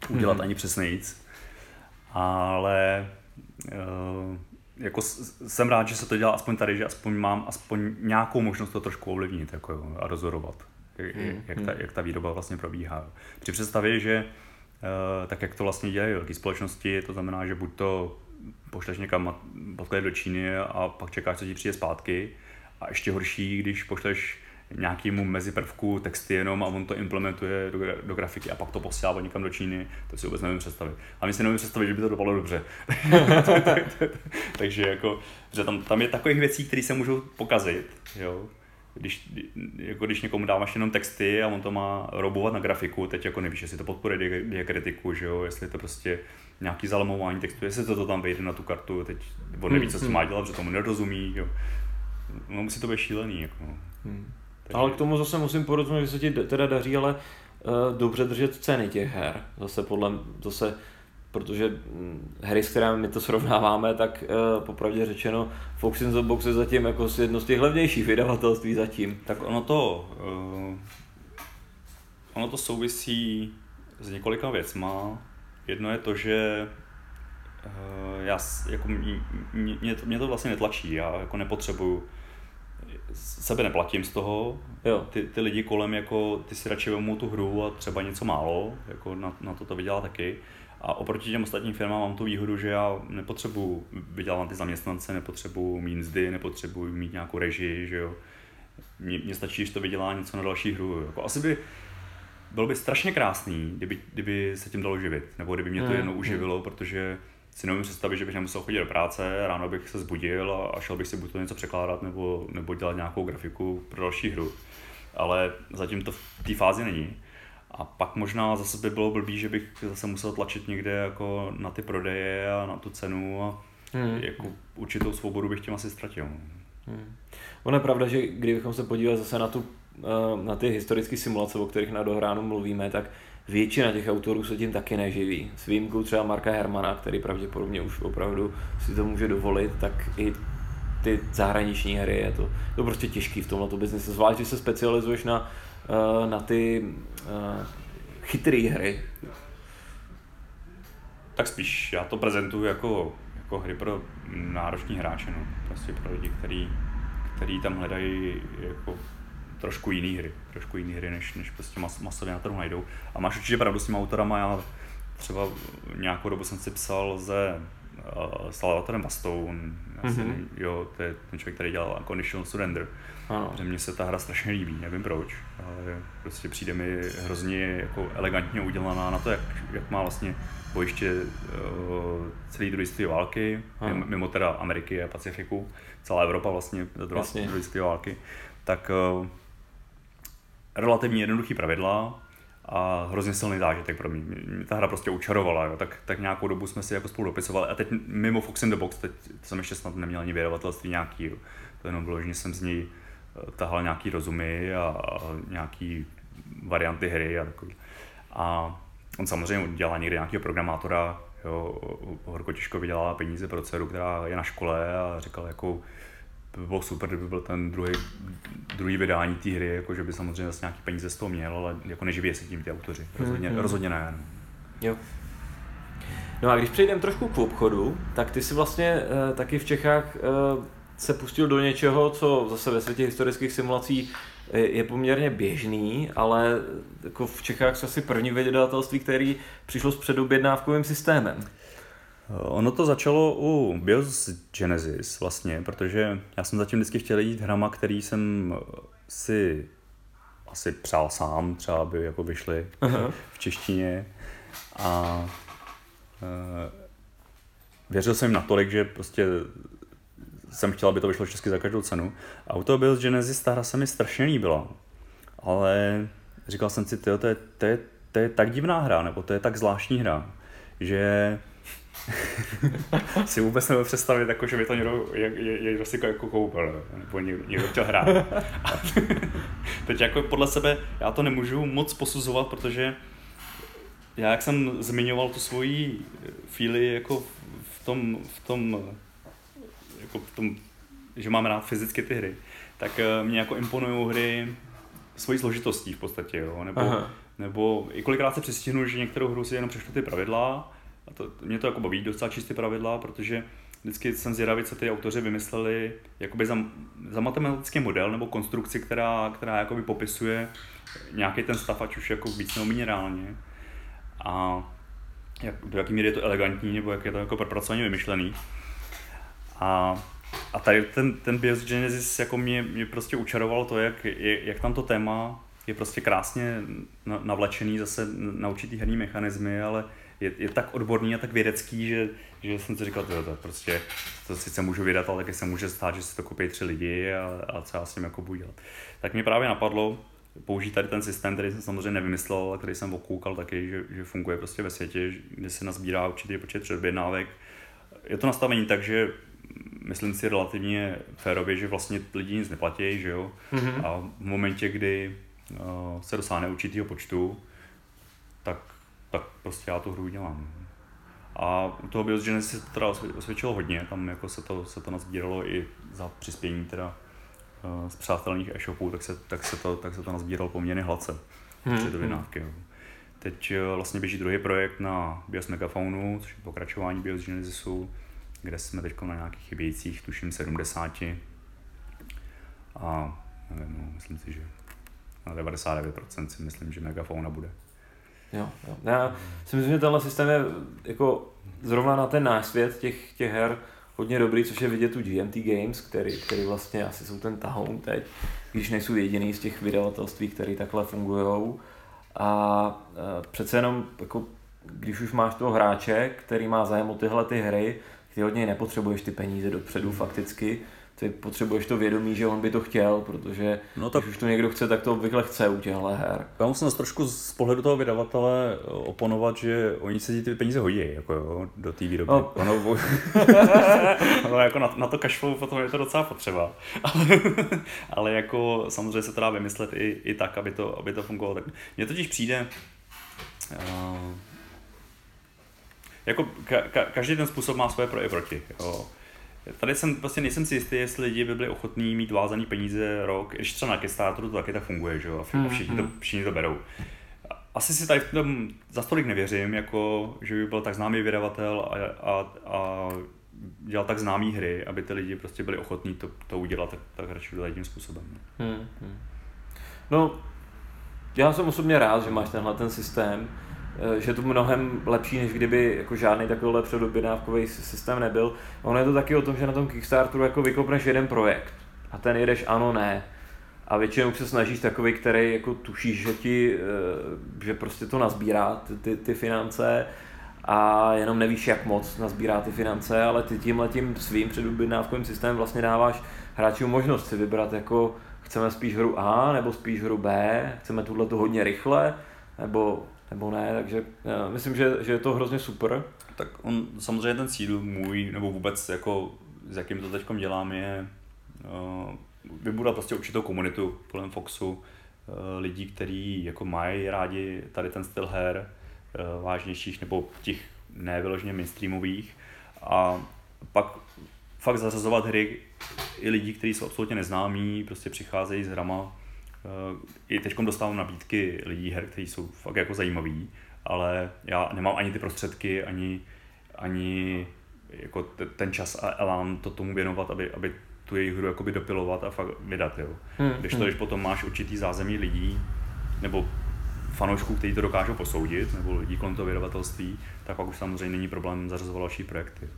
udělat ani přesně nic. Ale jako jsem rád, že se to dělá aspoň tady, že mám nějakou možnost to trošku ovlivnit jako, a rozhodovat, jak ta výroba vlastně probíhá. Při představě, že tak jak to vlastně dělají velké společnosti, to znamená, že buď to pošleš někam podklady do Číny a pak čekáš, co ti přijde zpátky, a ještě horší, když pošleš nějakému meziprvku texty jenom a on to implementuje do grafiky a pak to posílá někam do Číny, to si vůbec nevím představit. A my si nevím představit, že by to dopadlo dobře. Takže jako, že tam je takových věcí, které se můžou pokazit, jo. Když někomu dáváš jenom texty a on to má robovat na grafiku, teď jako nevíš, jestli to podporuje diakritiku, že jo, jestli to prostě nějaký zalamování textu, jestli to tam vejde na tu kartu, teď on neví, co si má dělat, že tomu nerozumí, jo. No, musí to být šílený, jako. Takže... Ale k tomu zase musím podotknout, že se ti teda daří, ale dobře držet ceny těch her. Zase, protože hry, s kterými my to srovnáváme, tak popravdě řečeno Fox in the Box je zatím jako jedno z těch levnějších vydavatelství zatím. Tak ono to souvisí s několika věcma. Jedno je to, že mě to vlastně netlačí, já jako nepotřebuju. Sebe neplatím z toho, jo. Ty lidi kolem, jako, ty si radši vemou tu hru a třeba něco málo, jako na to vydělá taky. A oproti těm ostatním firmám mám tu výhodu, že já nepotřebuji vydělávat ty zaměstnance, nepotřebuji mít mzdy, nepotřebuji mít nějakou režii, že jo. Mně stačí, že to vydělá něco na další hru. Jako, asi by bylo by strašně krásný, kdyby se tím dalo živit, nebo kdyby mě to jednou uživilo, protože si neumím představit, že bych nemusel chodit do práce, ráno bych se zbudil a šel bych si buď to něco překládat nebo dělat nějakou grafiku pro další hru. Ale zatím to v té fázi není. A pak možná zase by bylo blbý, že bych zase musel tlačit někde jako na ty prodeje a na tu cenu a jako určitou svobodu bych tím asi ztratil. Ono je pravda, že kdybychom se podívali zase na tu na ty historické simulace, o kterých na Dohránu mluvíme, tak většina těch autorů se tím taky neživí. S výjimkou třeba Marka Hermana, který pravděpodobně už opravdu si to může dovolit, tak i ty zahraniční hry je to prostě těžký v tomto biznesu. Zvlášť, že se specializuješ na ty chytré hry. Tak spíš já to prezentuju jako hry pro nároční hráče, no. Prostě pro lidi, který tam hledají jako trošku jiný hry, než prostě masově na trhu najdou. A máš určitě pravdu s těma autorama, já třeba nějakou dobu jsem si psal s Salvatorem Bastou, to je ten člověk, který dělal Unconditional Surrender. Protože mně se ta hra strašně líbí, nevím proč, ale prostě přijde mi hrozně jako elegantně udělaná na to, jak má vlastně bojiště celý druhé světové války, mimo teda Ameriky a Pacifiku, celá Evropa vlastně druhé světové války. Tak relativně jednoduchý pravidla a hrozně silný zážitek pro mě. Ta hra prostě učarovala, jo. Tak nějakou dobu jsme si jako spolu dopisovali a teď mimo Fox in the Box, teď jsem ještě snad neměl ani vydavatelství nějaký, jo. To jenom bylo, že jsem z něj tahal nějaký rozumy a nějaký varianty hry a takový. A on samozřejmě dělá někde nějakého programátora, jo, horko těžko vydělá peníze pro dceru, která je na škole a říkal jako by bylo super, kdyby byl ten druhý vydání té hry, jako že by samozřejmě zase nějaký peníze z toho měl, ale jako neživí se tím ty autoři, rozhodně ne. Jo. No a když přejdeme trošku k obchodu, tak ty si vlastně taky v Čechách se pustil do něčeho, co zase ve světě historických simulací je poměrně běžný, ale jako v Čechách jsou asi první vydavatelství, které přišlo s předobjednávkovým systémem. Ono to začalo u Bios Genesis vlastně, protože já jsem zatím vždycky chtěl jít hrama, který jsem si asi přál sám, třeba by jako vyšly v češtině a věřil jsem jim natolik, že prostě jsem chtěl, aby to vyšlo česky za každou cenu. A u toho Bios Genesis ta hra se mi strašně líbila, ale říkal jsem si, to je tak divná hra, nebo to je tak zvláštní hra, že si vůbec nebudu představit, jako, že by to někdo jako koupil, nebo někdo chtěl hrát. A teď jako podle sebe já to nemůžu moc posuzovat, protože já, jak jsem zmiňoval tu svoji fíli jako v tom, že mám rád fyzicky ty hry, tak mě jako imponují hry svojí složitostí v podstatě, jo? Nebo i kolikrát se přestihnu, že některou hru si jenom přečtu ty pravidla, a to, mě to jako baví docela čistý pravidla, protože vždycky jsem zvědavý, co ty autoři vymysleli jakoby za matematický model nebo konstrukci, která jakoby popisuje nějaký ten stav, ať už jako víc nebo minerálně. A do jaký míry je to elegantní, nebo jak je to jako propracovaně vymyšlený. A tady ten Bios Genesis jako mě prostě učaroval to, jak tam to téma je prostě krásně navlečený zase na určitý herní mechanismy, ale je tak odborný a tak vědecký, že jsem si říkal, to prostě to sice můžu vydat, ale taky se může stát, že si to koupí 3 lidi a co já s tím jako budu dělat. Tak mi právě napadlo použít tady ten systém, který jsem samozřejmě nevymyslel, ale který jsem okoukal taky, že funguje prostě ve světě, kde se nazbírá určitý počet předobjednávek. Je to nastavení tak, že myslím si relativně férově, že vlastně lidi nic neplatí, že jo? A v momentě, kdy se dosáhne určitýho počtu, tak prostě já tu hru dělám. A u toho Bios Genesis teda osvědčilo hodně, tam jako se to nazbíralo i za přispění teda z přátelných e-shopů, tak se to nazbíralo poměrně hladce. Teď vlastně běží druhý projekt na Bios Megafaunu, což je pokračování Bios Genesisu, kde jsme teď na nějakých chybějících, tuším 70. A nevím, myslím si, že na 99% si myslím, že Megafauna bude. Jo. Já si myslím, že tenhle systém je jako zrovna na ten náš svět těch her hodně dobrý, což je vidět u GMT Games, který vlastně asi jsou ten tahoun teď, když nejsou jediný z těch vydavatelství, který takhle fungujou. A přece jenom, jako, když už máš toho hráče, který má zájem o tyhle ty hry, ty od něj nepotřebuješ ty peníze dopředu fakticky, ty potřebuješ to vědomí, že on by to chtěl, protože no tak, když už to někdo chce, tak to obvykle chce u těchhle her. Já musím trošku z pohledu toho vydavatele oponovat, že oni si ty peníze hodí jako jo, do té výroby. No. Ono, no, jako na to cashflow potom je to docela potřeba. Ale jako samozřejmě se to dá vymyslet i tak, aby to fungovalo. Mně totiž přijde... jako každý ten způsob má svoje pro i proti. Jo. Tady prostě nejsem si jistý, jestli lidi by byli ochotní mít vázaný peníze rok, když třeba na Kickstarteru to taky tak funguje, že jo, a všichni to berou. Asi si tady v tom za stolik nevěřím, jako, že by byl tak známý vydavatel a dělal tak známý hry, aby ty lidi prostě byli ochotní to udělat, tak radši udělat tím způsobem. No, já jsem osobně rád, že máš tenhle ten systém, že je to mnohem lepší, než kdyby jako žádný takovýhle předobědnávkový systém nebyl. Ono je to taky o tom, že na tom Kickstarteru jako vykopneš jeden projekt a ten jedeš ano, ne. A většinou se snažíš takový, který jako tušíš, že prostě to nazbírá ty finance a jenom nevíš, jak moc nazbírá ty finance, ale ty tímhletím svým předobědnávkovým systémem vlastně dáváš hráčům možnost si vybrat, jako chceme spíš hru A nebo spíš hru B, chceme tuhletu hodně rychle nebo ne, takže myslím, že je to hrozně super. Tak on samozřejmě ten cíl můj, nebo vůbec jako s jakým to teďkom dělám, je vybudat prostě určitou komunitu kolem Foxu, lidí, kteří jako mají rádi tady ten styl her, vážnějších nebo těch nevyloženě mainstreamových, a pak fakt zasazovat hry i lidí, kteří jsou absolutně neznámí, prostě přicházejí s hrama. I teďkom dostávám nabídky lidí her, kteří jsou fakt jako zajímaví, ale já nemám ani ty prostředky, ani jako ten čas a elán to tomu věnovat, aby tu jejich hru jakoby dopilovat a fakt vydat, jo. Když potom máš určitý zázemí lidí, nebo fanoušků, kteří to dokážou posoudit, nebo lidí kolem toho vydavatelství, tak pak už samozřejmě není problém zařazovat další projekty.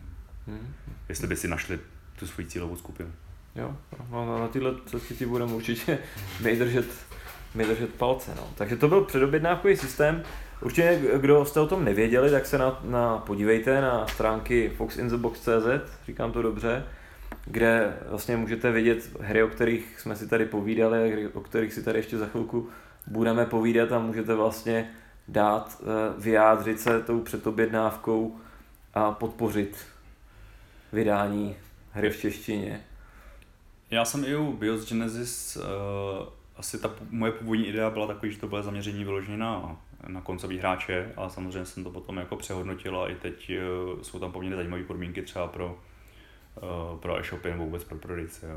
Jestli by si našli tu svoji cílovou skupinu. Jo, no, na tyhle cesty ti budeme určitě my držet palce, no. Takže to byl předobědnávkový systém. Určitě, kdo jste o tom nevěděli, tak se podívejte na stránky foxinthebox.cz, říkám to dobře, kde vlastně můžete vidět hry, o kterých jsme si tady povídali, o kterých si tady ještě za chvilku budeme povídat, a můžete vlastně dát, vyjádřit se tou předobědnávkou a podpořit vydání hry v češtině. Já jsem i u Bios Genesis, asi ta moje původní idea byla takový, že to bylo zaměření vyloženě na koncový hráče, ale samozřejmě jsem to potom jako přehodnotil a i teď jsou tam poměrně zajímavé podmínky třeba pro e-shopy nebo vůbec pro prodejce.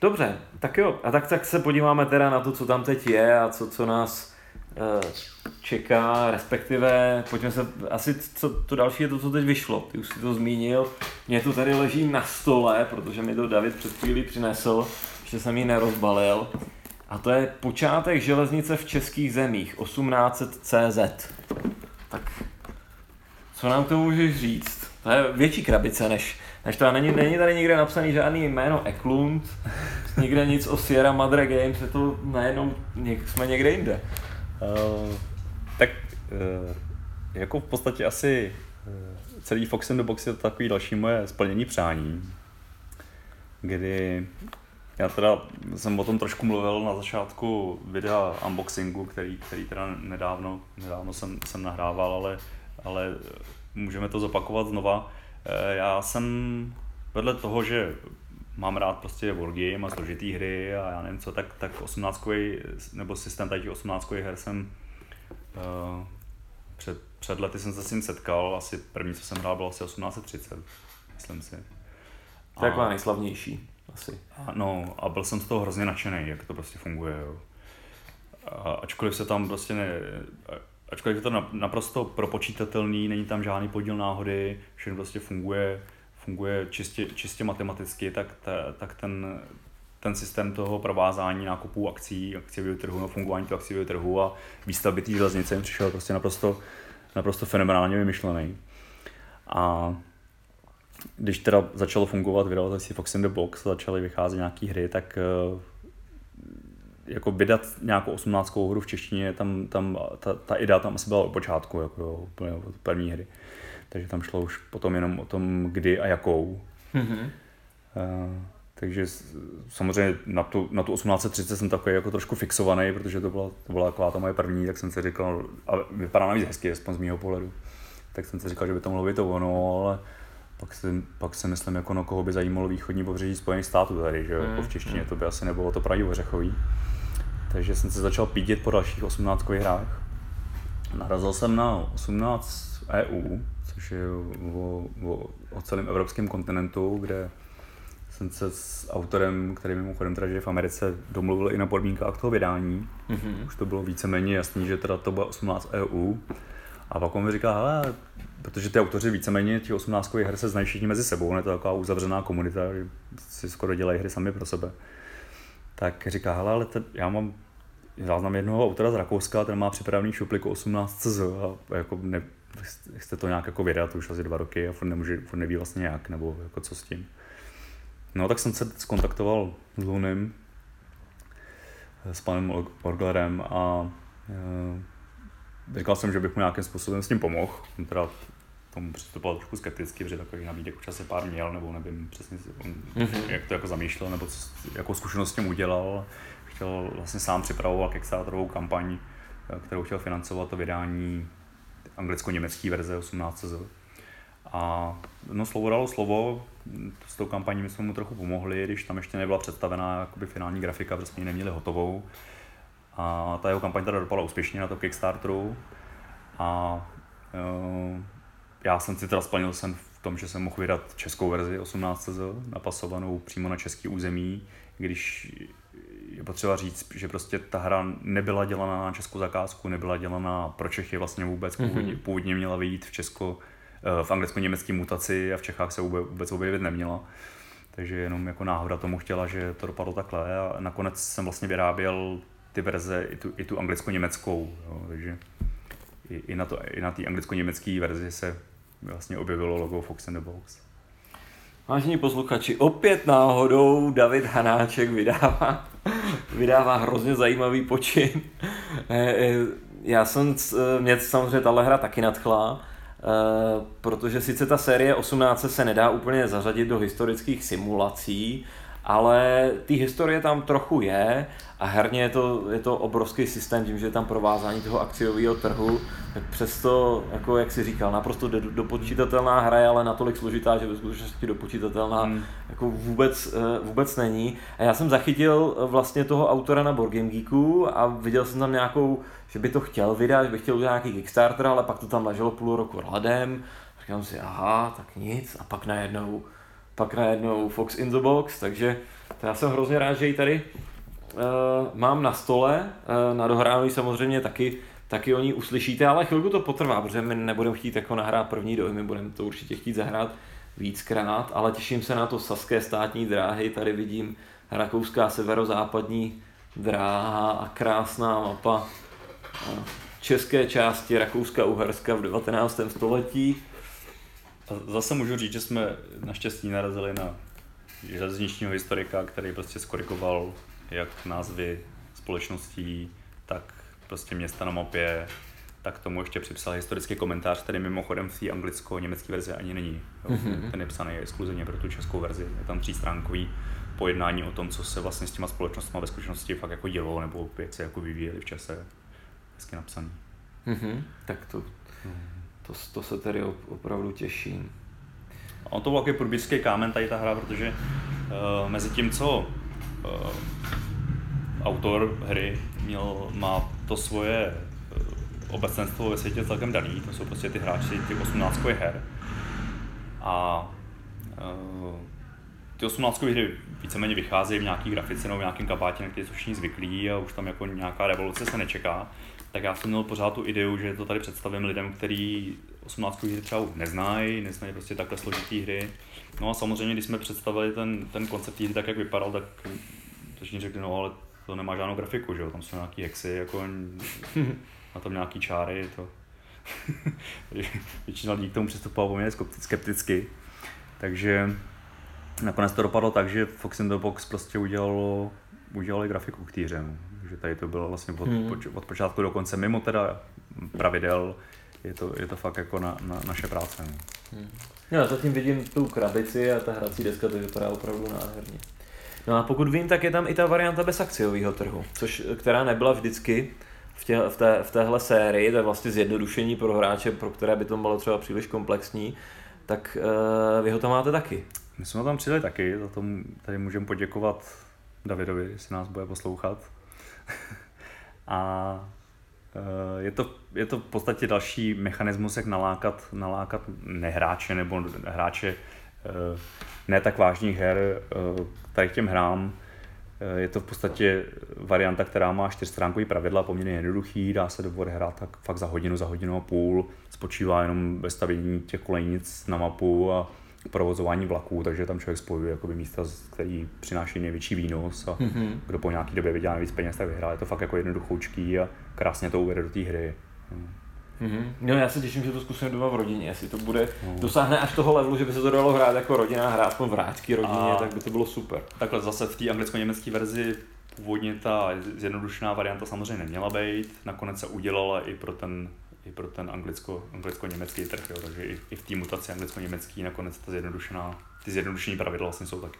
Dobře, tak jo, a tak se podíváme teda na to, co tam teď je a co nás čeká, respektive pojďme se, asi to další je to, co teď vyšlo, ty už si to zmínil, mě to tady leží na stole, protože mi to David před chvílí přinesl, ještě jsem ji nerozbalil, a to je počátek železnice v českých zemích, 1800.cz. Tak co nám to můžeš říct? To je větší krabice než to, a není tady nikde napsaný žádný jméno Eklund, nikde nic o Sierra Madre Games, je to najednou, jsme někde jinde. Jako v podstatě asi celý Fox in the Box je to takový další moje splnění přání, kdy já teda jsem o tom trošku mluvil na začátku videa unboxingu, který teda nedávno jsem nahrával, ale můžeme to zopakovat znova. Já jsem vedle toho, že mám rád prostě wargame a složitý hry a já nevím co, tak 18kový, nebo systém tady 18kových her jsem před lety jsem se s ním setkal, asi první, co jsem hrál, bylo asi 1830, myslím si. To je taková nejslavnější, asi. A byl jsem z toho hrozně nadšený, jak to prostě funguje, jo. Ačkoliv se tam prostě ačkoliv je to naprosto propočítatelný, není tam žádný podíl náhody, všechno prostě funguje čistě matematicky, tak ten systém toho provázání nákupů akcí, akciového trhu, fungování toho akciového trhu a výstavby té železnice jim přišel prostě naprosto fenomenálně vymyšlený. A když teda začalo fungovat vydavatelství Fox in the Box, začaly vycházet nějaké hry, tak jako vydat nějakou 18kovou hru v češtině, ta idea tam asi byla od počátku, jako od první hry. takže tam šlo už potom jenom o tom, kdy a jakou. Mm-hmm. Takže samozřejmě na tu 1830 jsem takový jako trošku fixovaný, protože to byla taková ta moje první, tak jsem si říkal, a vypadá navíc hezky, aspoň z mýho pohledu, tak jsem si říkal, že by to mohlo být to ono, ale pak se myslím, jako no, koho by zajímalo východní pobřeží Spojených států tady, že jako v češtině to by asi nebylo to pravý ořechový. Takže jsem se začal pídit po dalších 18kových hrách. Narazil jsem na 18 EU, což je o celém evropském kontinentu, kde jsem se s autorem, který mimochodem teda žije v Americe, domluvil i na podmínkách toho vydání. Mm-hmm. Už to bylo víceméně jasný, že teda to bylo 18 EU. A pak on mi říká, hele, protože ty autoři víceméně těch 18kových her se znají všichni mezi sebou, ne, to je taková uzavřená komunita, že si skoro dělají hry sami pro sebe. Tak říká, hele, ale já mám záznam jednoho autora z Rakouska, ten má připravený šupliku 18 CZ a jako chce to nějak jako vydat, to už asi 2 roky a furt neví vlastně jak, nebo jako co s tím. No tak jsem se skontaktoval s Lunem, s panem Orglerem a říkal jsem, že bych mu nějakým způsobem s tím pomohl. On teda tomu přistupoval trošku skepticky, protože takový nabídek už asi pár měl, nebo nevím přesně, jak to jako zamýšlel, nebo jakou zkušenost s tím udělal. Chtěl vlastně sám připravovat kickstarterovou kampaň, kterou chtěl financovat to vydání anglicko-německé verze 18CZ. A no, slovo dalo slovo, s tou kampaní my jsme mu trochu pomohli, když tam ještě nebyla představená jakoby finální grafika, protože jsme ji neměli hotovou. A ta jeho kampaň teda dopadla úspěšně na to Kickstarteru. A já jsem si teda splnil sen v tom, že jsem mohl vydat českou verzi 18CZ, napasovanou přímo na český území, když je potřeba říct, že prostě ta hra nebyla dělaná na českou zakázku, nebyla dělaná pro Čechy vlastně vůbec, původně měla vyjít v anglicko-německé mutaci a v Čechách se vůbec objevit neměla. Takže jenom jako náhoda tomu chtěla, že to dopadlo takhle a nakonec jsem vlastně vyráběl ty verze i tu anglicko-německou, jo, takže i na té anglicko-německé verzi se vlastně objevilo logo Fox in the Box. Vážení posluchači, opět náhodou David Hanáček vydává hrozně zajímavý počin. Mě samozřejmě tahle hra taky nadchla, protože sice ta série 18 se nedá úplně zařadit do historických simulací, ale ty historie tam trochu je a herně je to obrovský systém, tím, že je tam provázání toho akciového trhu, tak přesto, jako jak jsi říkal, naprosto dopočítatelná hra je, ale natolik složitá, že ve skutečnosti dopočítatelná jako vůbec není. A já jsem zachytil vlastně toho autora na Board Game Geeku a viděl jsem tam nějakou, že by to chtěl vydat, že by chtěl udělat nějaký Kickstarter, ale pak to tam leželo půl roku hladem. Říkám si, aha, tak nic, a pak najednou Fox in the Box, takže já jsem hrozně rád, že ji tady mám na stole, na dohrávání samozřejmě taky o ní uslyšíte, ale chvilku to potrvá, protože my nebudeme chtít jako nahrát první dojmy, budeme to určitě chtít zahrát víckrát, ale těším se na to saské státní dráhy, tady vidím rakouská severozápadní dráha a krásná mapa české části Rakouska-Uherska v 19. století. Zase můžu říct, že jsme naštěstí narazili na železničního historika, který prostě skorigoval jak názvy společností, tak prostě města na mapě, tak tomu ještě připsal historický komentář, který mimochodem v té anglicko-německé verzi ani není. Jo? Ten je psaný exkluzivně pro tu českou verzi. Je tam 3stránkový pojednání o tom, co se vlastně s těma společnostmi ve skutečnosti fakt jako dělo, nebo jak se jako vyvíjeli v čase. Hezky napsaný. Tak to... To se tedy opravdu těším. On to byl takový průběžský kámen tady ta hra, protože mezi tím, co autor hry má to svoje obecenstvo ve světě celkem daný, to jsou prostě ty hráči těch 18kových her. A ty 18kových hry víceméně vycházejí v nějaký grafice nebo v nějakém kabátě, na který jsou všichni zvyklí a už tam jako nějaká revoluce se nečeká. Tak já jsem měl pořád tu ideu, že to tady představím lidem, kteří 18kový hry třeba neznají prostě takhle složitý hry. No a samozřejmě, když jsme představili ten koncept hry tak, jak vypadal, tak všichni řekli, no ale to nemá žádnou grafiku, že jo, tam jsou nějaký hexy, jako na tom nějaký čáry, to... Většina lidí k tomu přistupovala poměrně skepticky. Takže nakonec to dopadlo tak, že Fox in the Box prostě udělali grafiku k té hře. Že tady to bylo vlastně od počátku do konce mimo teda pravidel je to fakt jako na naše práce. No, zatím vidím tu krabici a ta hrací deska, to vypadá opravdu nádherně. No a pokud vím, tak je tam i ta varianta bez akciového trhu, která nebyla vždycky v téhle sérii, to je vlastně zjednodušení pro hráče, pro které by to bylo třeba příliš komplexní, tak vy ho tam máte taky. My jsme ho tam přidali taky, za to tady můžeme poděkovat Davidovi, jestli nás bude poslouchat. A je to v podstatě další mechanismus, jak nalákat nehráče nebo hráče ne tak vážných her tady k těm hrám. Je to v podstatě varianta, která má 4stránkový pravidla, poměrně jednoduchý, dá se odehrát tak fakt za hodinu a půl, spočívá jenom ve stavění těch kolejnic na mapu a provozování vlaků, takže tam člověk spojuje jakoby místa, který přináší největší výnos a kdo po nějaký době vydělá nejvíc peněz, tak vyhrá. Je to fakt jako jednoduchoučký a krásně to uvede do té hry. No, já se těším, že to zkusím doma v rodině, jestli to bude, dosáhne až toho levelu, že by se to dalo hrát jako rodina, hrát v vrátky rodině, tak by to bylo super. Takhle zase v té anglicko-německé verzi původně ta zjednodušená varianta samozřejmě neměla být, nakonec se udělala i pro ten anglicko-německý trh, jo, takže i v té mutaci anglicko-německý nakonec ty zjednodušené pravidla vlastně jsou taky.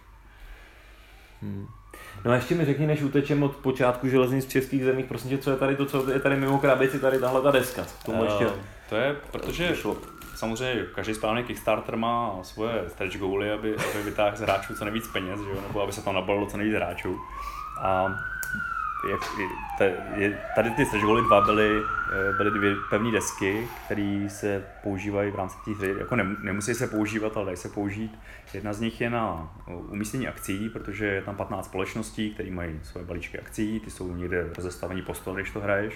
No a ještě mi řekni, než utečem od počátku železnic v českých zemích, prosím tě, co je tady to, co je tady mimo krabici, tady tahle ta deska, tomu ještě... To je, protože samozřejmě každý správný Kickstarter má svoje stretch goaly, aby vytáhl z hráčů co nejvíc peněz, že jo? Nebo aby se tam nabalilo co nejvíc hráčů. A tady ty stretch goaly dva byly dvě pevné desky, které se používají v rámci těch hry, jako nemusí se používat, ale dají se použít. Jedna z nich je na umístění akcí, protože je tam 15 společností, které mají svoje balíčky akcí, ty jsou někde rozestavení po stole, když to hraješ.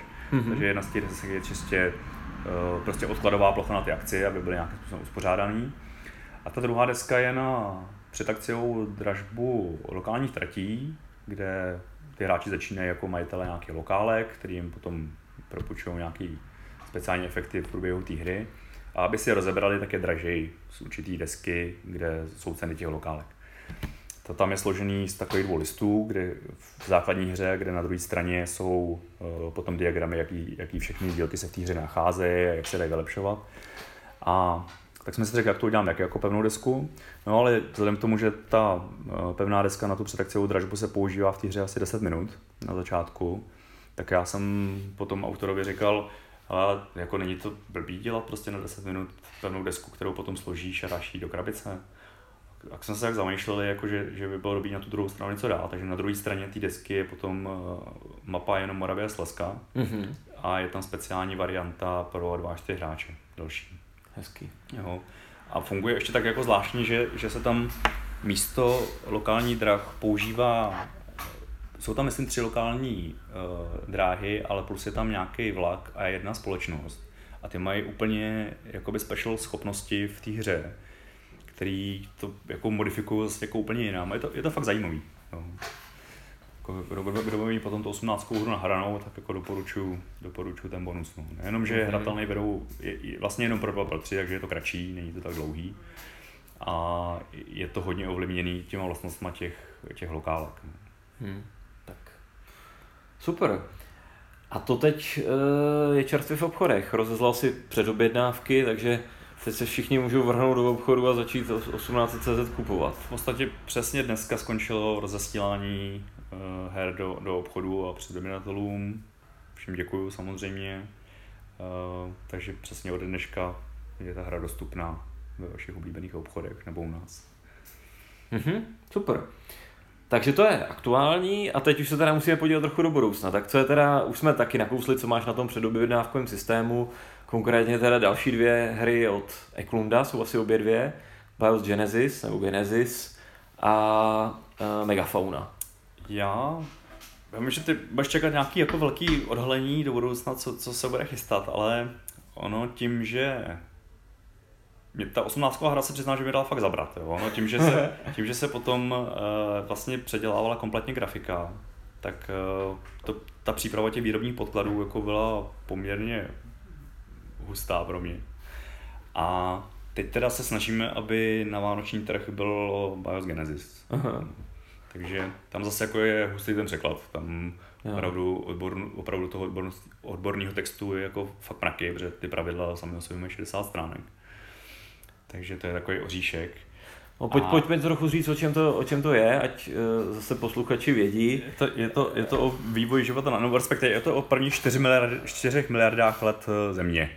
Takže jedna z těch desek je čistě prostě odkladová plocha na ty akcie, aby byly nějakým způsobem uspořádaný. A ta druhá deska je na před akciou dražbu lokálních tratí, kde ty hráči začínají jako majitele nějakých lokálek, který jim potom propůjčují nějaký speciální efekty v průběhu té hry. A aby si je rozebrali, tak je dražej z určitý desky, kde jsou ceny těch lokálek. To tam je složený z takových dvou listů, kde v základní hře, kde na druhé straně jsou potom diagramy, jaký všechny dílky se v té hře nacházejí a jak se dají vylepšovat. A tak jsme si řekli, jak to uděláme jako pevnou desku. No ale vzhledem k tomu, že ta pevná deska na tu předakciovou dražbu se používá v té hře asi 10 minut na začátku, tak já jsem potom autorovi říkal, ale jako není to blbý dělat prostě na 10 minut pevnou desku, kterou potom složíš a dáš jí do krabice. Tak jsme se tak zamýšleli, jako že by bylo dobrý na tu druhou stranu něco dát, takže na druhé straně té desky je potom mapa jenom Moravy a Slezska a je tam speciální varianta pro 2-4 hráče další. Hezký. Jo. A funguje ještě tak jako zvláštně, že se tam místo lokální drah používá, jsou tam myslím 3 lokální dráhy, ale plus je tam nějaký vlak a jedna společnost. A ty mají úplně jakoby special schopnosti v té hře, který to jako modifikují zase jako úplně jinam. Je to fakt zajímavý. Jo. Kdo by mi potom tu 18. hru nahranou, tak jako doporučuji ten bonus. No. Nejenom, že je hratelný vedou je vlastně jenom pro 2x3, takže je to kratší, není to tak dlouhý. A je to hodně ovlivněný těma vlastnostma těch lokálek. No. Tak. Super. A to teď je čerstvě v obchodech. Rozeslal si předobjednávky, takže teď se všichni můžou vrhnout do obchodu a začít 18.cz kupovat. V podstatě přesně dneska skončilo rozesílání her do obchodu a předobjednatelům. Všem děkuju samozřejmě. Takže přesně od dneška je ta hra dostupná ve vašich oblíbených obchodech nebo u nás. Super. Takže to je aktuální a teď už se teda musíme podívat trochu do budoucna. Tak co je teda, už jsme taky nakousli, co máš na tom předobjednávkovém systému. Konkrétně teda další 2 hry od Eklunda, jsou asi obě 2. Bios Genesis nebo Genesis a Megafauna. Já myslím, že ty budeš čekat nějaký jako velký odhalení do budoucna, co se bude chystat, ale ono tím, že mě ta 18. hra se přiznám, že mi dala fakt zabrat, jo. No, tím, že se potom vlastně předělávala kompletně grafika, tak ta příprava těch výrobních podkladů jako byla poměrně hustá pro mě. A teď teda se snažíme, aby na vánoční trh byl Bios Genesis. Aha. Takže tam zase jako je hustý ten překlad, tam opravdu toho odborného textu je jako fakt mraky, protože ty pravidla sami o sobě mají 60 stránek. Takže to je takový oříšek. No, pojďme trochu říct, o čem to je, ať zase posluchači vědí. Je to o vývoji života na novém respektu, je to o prvních 4 miliardách let Země,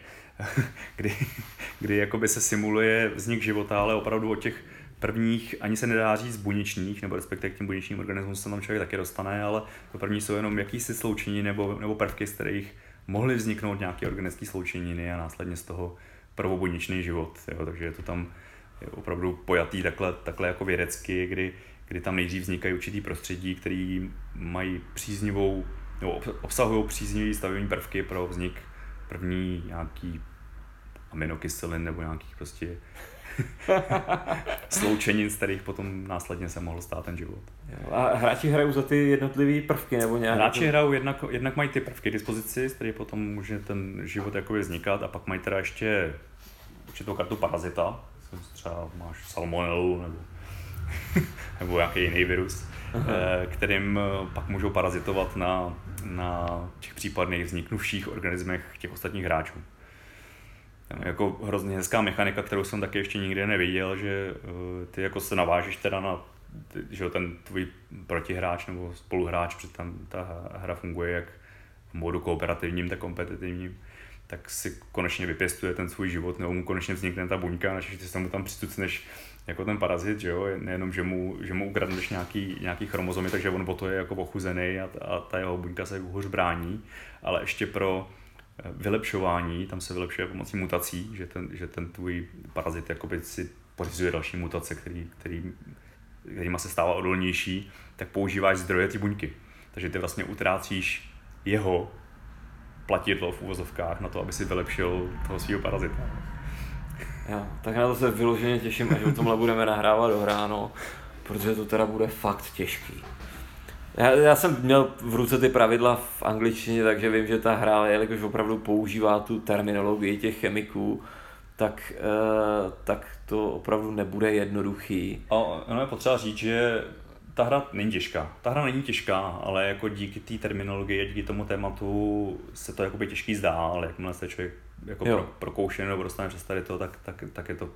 kdy jakoby se simuluje vznik života, ale opravdu o těch prvních, ani se nedá říct buněčných, nebo respektive k těm buněčním organismům se tam člověk taky dostane, ale to první jsou jenom jakýsi sloučeniny nebo prvky, z kterých mohly vzniknout nějaké organické sloučeniny a následně z toho prvobuněčný život. Jo? Takže je to tam je opravdu pojatý takhle jako vědecky, kdy tam nejdřív vznikají určitý prostředí, které mají příznivou, nebo obsahují příznivý stavební prvky pro vznik první nějaký aminokyselin nebo nějakých prostě sloučenin, z kterých potom následně se mohl stát ten život. A hráči hrajou za ty jednotlivé prvky nebo nějak? Hráči hrajou, jednak mají ty prvky k dispozici, z kterých potom může ten život jakoby vznikat, a pak mají teda ještě určitou kartu parazita, třeba máš salmonelu nebo nějaký jiný virus, kterým pak můžou parazitovat na těch případných vzniknuvších organismech těch ostatních hráčů. Tam je jako hrozně hezká mechanika, kterou jsem taky ještě nikdy neviděl, že ty jako se navážeš teda na, že ten tvůj protihráč nebo spoluhráč, protože tam ta hra funguje jak v modu kooperativním, tak kompetitivním, tak si konečně vypěstuje ten svůj život, nebo mu konečně vznikne ta buňka, než ty se mu tam přistucneš jako ten parazit, že jo, nejenom, že mu ukradneš nějaký chromozomy, takže on o to je jako ochuzený a ta jeho buňka se hůř brání, ale ještě pro vylepšování, tam se vylepšuje pomocí mutací, že ten tvůj parazit jakoby si pořizuje další mutace, kterýma se stává odolnější, tak používáš zdroje ty buňky. Takže ty vlastně utrácíš jeho platidlo v uvozovkách na to, aby si vylepšil toho svýho parazita. Já, tak na to se vyloženě těším, až o tomhle budeme nahrávat do hráno, protože to teda bude fakt těžký. Já jsem měl v ruce ty pravidla v angličtině, takže vím, že ta hra, jelikož opravdu používá tu terminologii těch chemiků, tak to opravdu nebude jednoduchý. Ono je potřeba říct, že ta hra není těžká. Ta hra není těžká, ale jako díky té terminologii a díky tomu tématu se to jakoby těžký zdá, ale jakmile se člověk jako prokoušený nebo dostane přes tady to, tak je to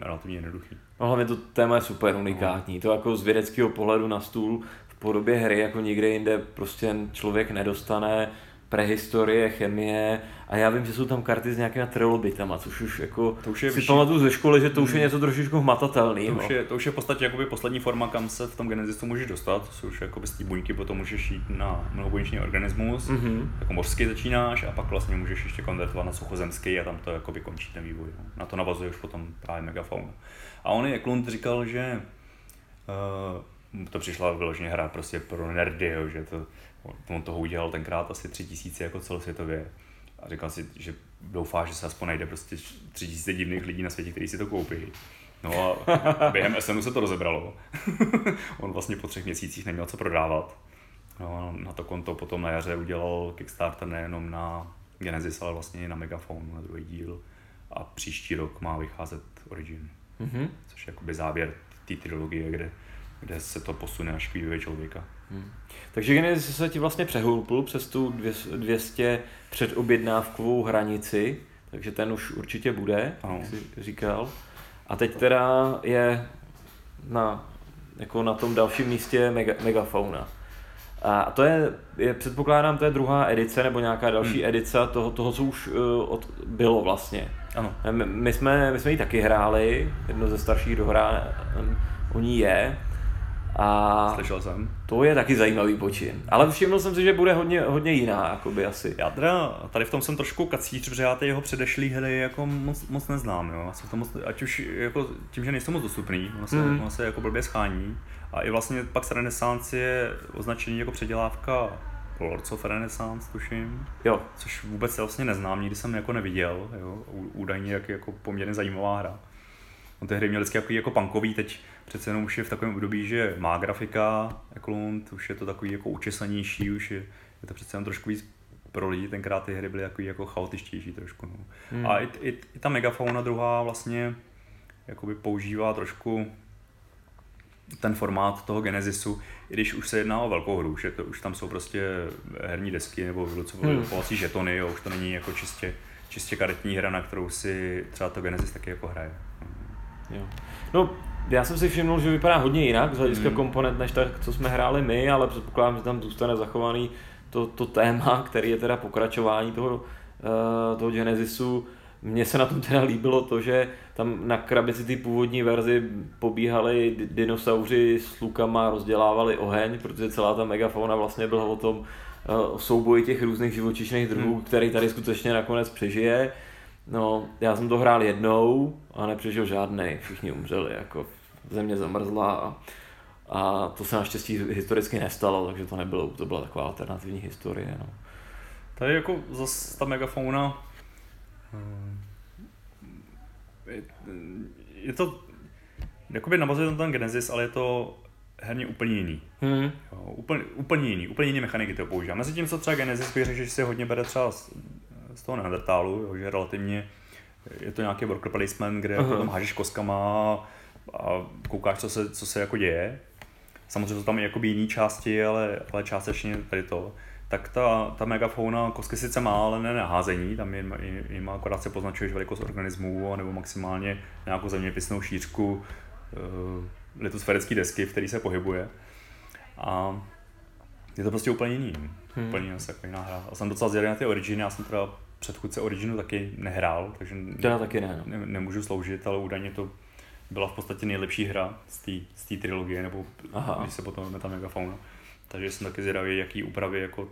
relativně jednoduchý. No, hlavně to téma je super unikátní. To jako z vědeckého pohledu na stůl podobě hry jako nikde jinde prostě člověk nedostane, prehistorie, chemie, a já vím, že jsou tam karty s nějakýma trilobitama, což už jako to už je si pamatuju ze školy, že to už je něco trošičku hmatatelného. To už je v podstatě jakoby poslední forma, kam se v tom genesisu můžeš dostat, což už jakoby z té buňky potom můžeš jít na mnohobuněčný organismus, jako mořský začínáš a pak vlastně můžeš ještě konvertovat na suchozemský a tam to jakoby končí ten vývoj. No. Na to navazuje už potom právě Megafauna. A on Eklund říkal, že to přišla vyloženě hra prostě pro nerdy, jo, že to, on toho udělal tenkrát asi 3000 jako celosvětově a říkal si, že doufá, že se aspoň najde prostě 3000 divných lidí na světě, kteří si to koupí. No a během SMu se to rozebralo. On vlastně po 3 měsících neměl co prodávat. No a na to konto potom na jaře udělal Kickstarter nejenom na Genesis, ale vlastně i na Megafaunu, na druhý díl, a příští rok má vycházet Origin, což je jakoby závěr té trilogie, kde se to posune až k vývoji člověka. Takže Genesis se ti vlastně přehulpl přes tu 200 předobjednávkovou hranici, takže ten už určitě bude, ano. Jak jsi říkal. A teď teda je na tom dalším místě Megafauna. A to je předpokládám, to je druhá edice nebo nějaká další edice toho, co už bylo vlastně. Ano. My jsme ji taky hráli, jedno ze starších dohrá o ní je. A slyšel jsem. To je taky zajímavý počin. Ale všiml jsem si, že bude hodně jiná, jakoby asi. Já teda tady v tom jsem trošku kacíř, protože já ty jeho předešlý hry jako moc neznám, jo. Ať už jako tím, že nejsou moc dostupný, ono se jako blbě schání. A i vlastně Pax Renaissance je označený jako předělávka Lords of Renaissance, tuším. Jo. Což vůbec se vlastně neznám, nikdy jsem jako neviděl, jo. Údajně jako poměrně zajímavá hra. On ty hry měl vždycky jako punkový, teď přece jenom už je v takovém období, že má grafika, Eklund, už je to takový jako učesanější, už je to přece jenom trošku víc pro lidi, tenkrát ty hry byly jako chaotičtější trošku. No. A i ta Megafauna druhá vlastně jakoby používá trošku ten formát toho Genesisu, i když už se jedná o velkou hru, že to už tam jsou prostě herní desky nebo vylucovací žetony, jo, už to není jako čistě karetní hra, na kterou si třeba to Genesis taky jako hraje. Jo. No, já jsem si všiml, že vypadá hodně jinak z hlediska komponent než tak, co jsme hráli my, ale předpokládám, že tam zůstane zachovaný to téma, který je teda pokračování toho Genesisu. Mně se na tom teda líbilo to, že tam na krabici té původní verzi pobíhali dinosauři s lukama, rozdělávali oheň, protože celá ta megafauna vlastně byla o tom souboji těch různých živočišných druhů, který tady skutečně nakonec přežije. No, já jsem to hrál jednou a nepřežil žádnej, všichni umřeli, jako země zamrzla a to se naštěstí historicky nestalo, takže to byla taková alternativní historie. No. Tady jako zase ta megafauna je to, jakoby navazuje tam ten Genesis, ale je to herně úplně jiný. Jo, úplně jiný mechaniky to používá. Mezi tím, co třeba Genesis, bych řekl, že se hodně bere třeba z toho Neanderthalu, že relativně je to nějaký worker placement, kde potom hážeš koskama a koukáš, co se jako děje. Samozřejmě to tam je jakoby jiný části, ale částečně tady to. Tak ta megafauna kosky sice má, ale ne na házení, tam jim akorát se poznačuješ velikost organismů nebo maximálně nějakou zeměpisnou šířku litosférické desky, v které se pohybuje. A je to prostě úplně jiný, úplně jiná hra. A jsem docela zjadý na ty Originy, já jsem teda předchůdce Originu taky nehrál, takže taky nemůžu sloužit, ale údajně to byla v podstatě nejlepší hra z té trilogie, nebo když se potom jmenuje ta megafauna. Takže jsem taky zvědavý, jaký úpravy jako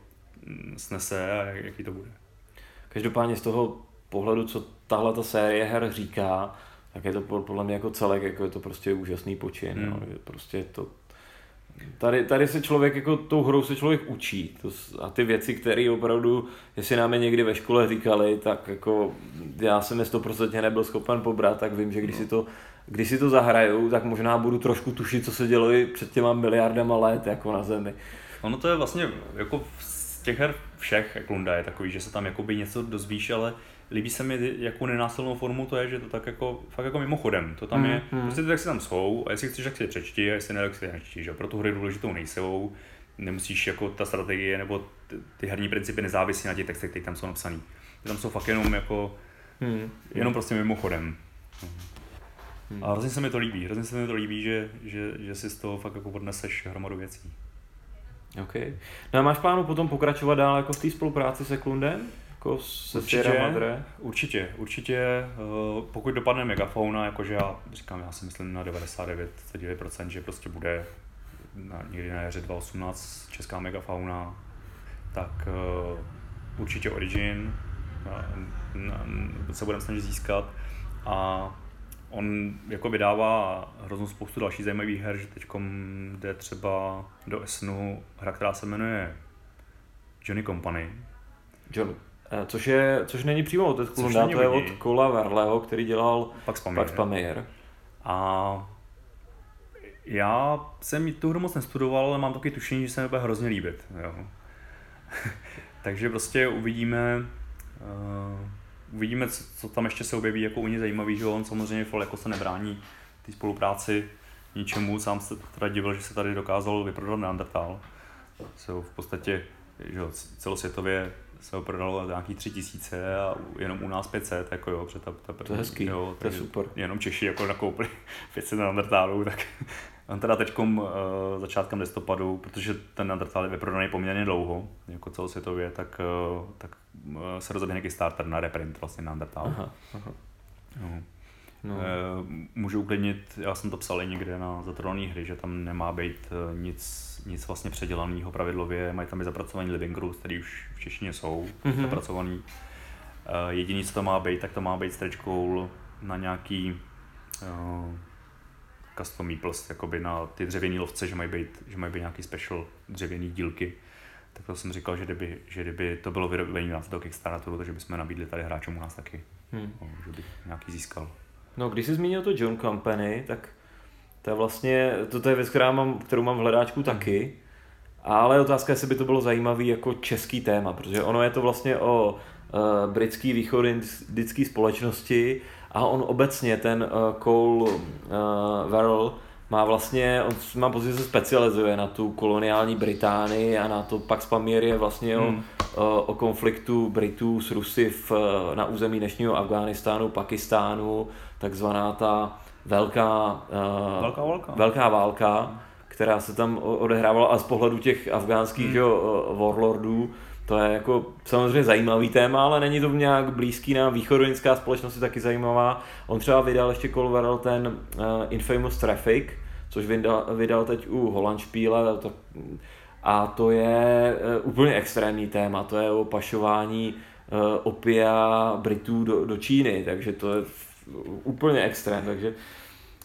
snese a jaký to bude. Každopádně z toho pohledu, co tahle ta série her říká, tak je to podle mě jako celek, jako je to prostě úžasný počin. No, prostě to. Tady se člověk, jako tou hrou se člověk učí a ty věci, které opravdu, jestli nám je někdy ve škole říkali, tak jako já jsem je 100% nebyl schopen pobrat, tak vím, že když si to zahraju, tak možná budu trošku tušit, co se dělo i před těma miliardama let jako na Zemi. Ono to je vlastně jako z těch her všech Eklunda je takový, že se tam jakoby něco dozvíš, ale líbí se mi, jakou nenásilnou formu to je, že to tak jako fakt jako mimochodem, to tam je, prostě ty si tam jsou a jestli chceš, tak si je přečti a jestli ne, tak si je nečti, že pro tu hry důležitou nejsou, nemusíš jako ta strategie nebo ty herní principy nezávisí na těch textech, které tam jsou napsaný. Ty tam jsou fakt jenom jako, jenom prostě mimochodem. A hrozně se mi to líbí, že si z toho fakt jako odneseš hromadu věcí. Okay. No a máš plánu potom pokračovat dál jako v té spolupráci s Eklundem? Jako se Sierra Madre? Určitě, pokud dopadne megafauna, jakože já si myslím na 99%, že prostě bude někdy na jaře 2018 česká megafauna, tak určitě Origin se budeme snažit získat. A on jako vydává hroznou spoustu dalších zajímavých her, že teďkom jde třeba do Essenu hra, která se jmenuje Johnny Company. Což není přímo od Eklunda, to je od Kola Verleho, který dělal Pax Pamir. A já jsem tu hru moc nestudoval, ale mám taky tušení, že se mi bude hrozně líbit. Jo. Takže prostě uvidíme, co tam ještě se objeví jako u něj zajímavý, že on samozřejmě jako se nebrání té spolupráci ničemu, sám se teda divil, že se tady dokázal vyprodat Neanderthal. V podstatě že celosvětově se ho prodalo nějakých 3000 a jenom u nás 500, jako jo, protože to je hezký, jo, to je super. Jenom Češi jako nakoupili 500 Neanderthalů, tak on teda teďkom začátkem listopadu, protože ten Neanderthal je vyprodaný poměrně dlouho, jako celosvětově, tak se rozhodne nějaký starter na reprint vlastně Neanderthal. Aha. No. Můžu uklidnit, já jsem to psal i někde na zatrolené hry, že tam nemá být nic vlastně předělaného pravidlově, mají tam i zapracovaný living rules, který už v češtině jsou zapracovaný. Jediný, co to má být, tak to má být stretch goal na nějaký custom meeples, jakoby na ty dřevěný lovce, že mají být nějaký special dřevěný dílky. Tak to jsem říkal, že kdyby to bylo vyrobení nás do Kickstarteru, takže bychom nabídli tady hráčům u nás taky, že bych nějaký získal. No, když jsi zmínil to John Company, tak to je vlastně, to je věc, kterou mám v hledáčku taky, ale otázka, jestli by to bylo zajímavý jako český téma, protože ono je to vlastně o britský východindický společnosti a on obecně, ten Cole Verrill, Má vlastně, on má pozici, se specializuje na tu koloniální Británii a na to Pax Pamir je vlastně o konfliktu Britů s Rusy na území dnešního Afghánistánu, Pakistánu, takzvaná ta velká válka, která se tam odehrávala a z pohledu těch afgánských warlordů. To je jako samozřejmě zajímavý téma, ale není to nějak blízký nám. Východoindská společnost je taky zajímavá. On třeba vydal ještě Colverel ten Infamous Traffic, což vydal teď u Holandspiele. A to je úplně extrémní téma. To je o pašování opia Britů do Číny, takže to je úplně extrém. Takže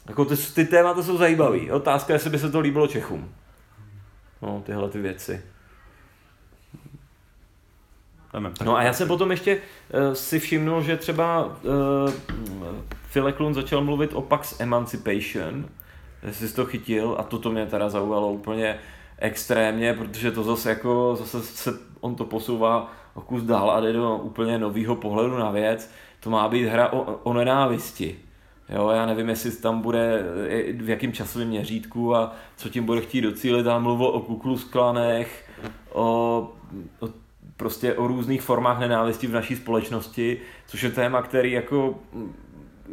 jako ty témata jsou zajímavý. Otázka, jestli by se to líbilo Čechům. No, tyhle ty věci. No a já jsem potom ještě si všimnul, že třeba Phil Eklund začal mluvit o Pax Emancipation, jestli jsi to chytil, a to mě teda zaujalo úplně extrémně, protože to zase on to posouvá o kus dál a jde do úplně nového pohledu na věc. To má být hra o nenávisti. Jo, já nevím, jestli tam bude, v jakém časovém měřítku a co tím bude chtít docílit. Tam mluvil o Ku Klux Klanech, prostě o různých formách nenávisti v naší společnosti, což je téma, který jako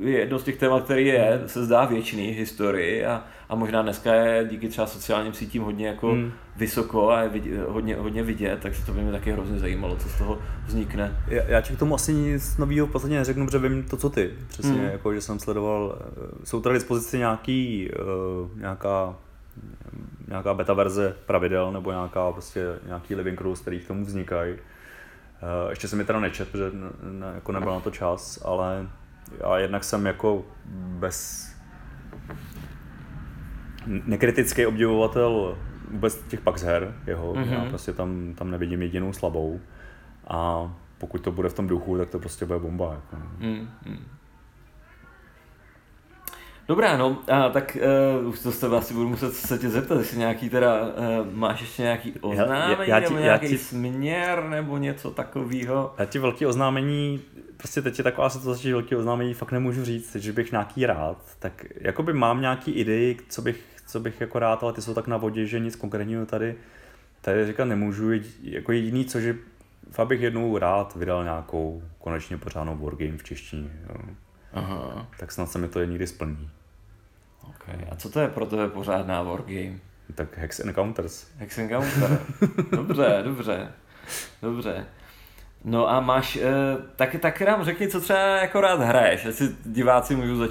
je jedno z těch témat, který se zdá věčný v historii a možná dneska je díky třeba sociálním sítím hodně jako vysoko a je hodně vidět, takže to by mě taky hrozně zajímalo, co z toho vznikne. Já k tomu asi nic nového v podstatě neřeknu, protože vím to, co ty. Přesně, jako že jsem sledoval, jsou tady dispozici nějaká beta verze pravidel nebo nějaký living rules, který k tomu vznikají. Ještě jsem je teda nečet, protože jako nebyl na to čas, ale já jednak jsem jako nekritický obdivovatel vůbec těch Pax her jeho, já prostě tam nevidím jedinou slabou a pokud to bude v tom duchu, tak to prostě bude bomba. Jako. Dobrá, no, tak už to s tebe asi budu muset se tě zeptat, jestli nějaký teda, máš ještě nějaký oznámení nebo nějaký směr nebo něco takového. Já ti velký oznámení, prostě teď je taková situace, že velký oznámení fakt nemůžu říct, že bych nějaký rád, tak jakoby mám nějaký idei, co bych jako rád, ale ty jsou tak na vodě, že nic konkrétního tady říkat nemůžu, jako jediný co, že fakt bych jednou rád vydal nějakou konečně pořádnou board game v češtině. Aha. Tak snad se mi to někdy splní. Okay. A co to je pro tebe pořádná wargame? Tak Hex Encounters. Hex Encounters. Dobře. No a máš, tak nám řekni, co třeba jako rád hraješ. Jestli diváci můžou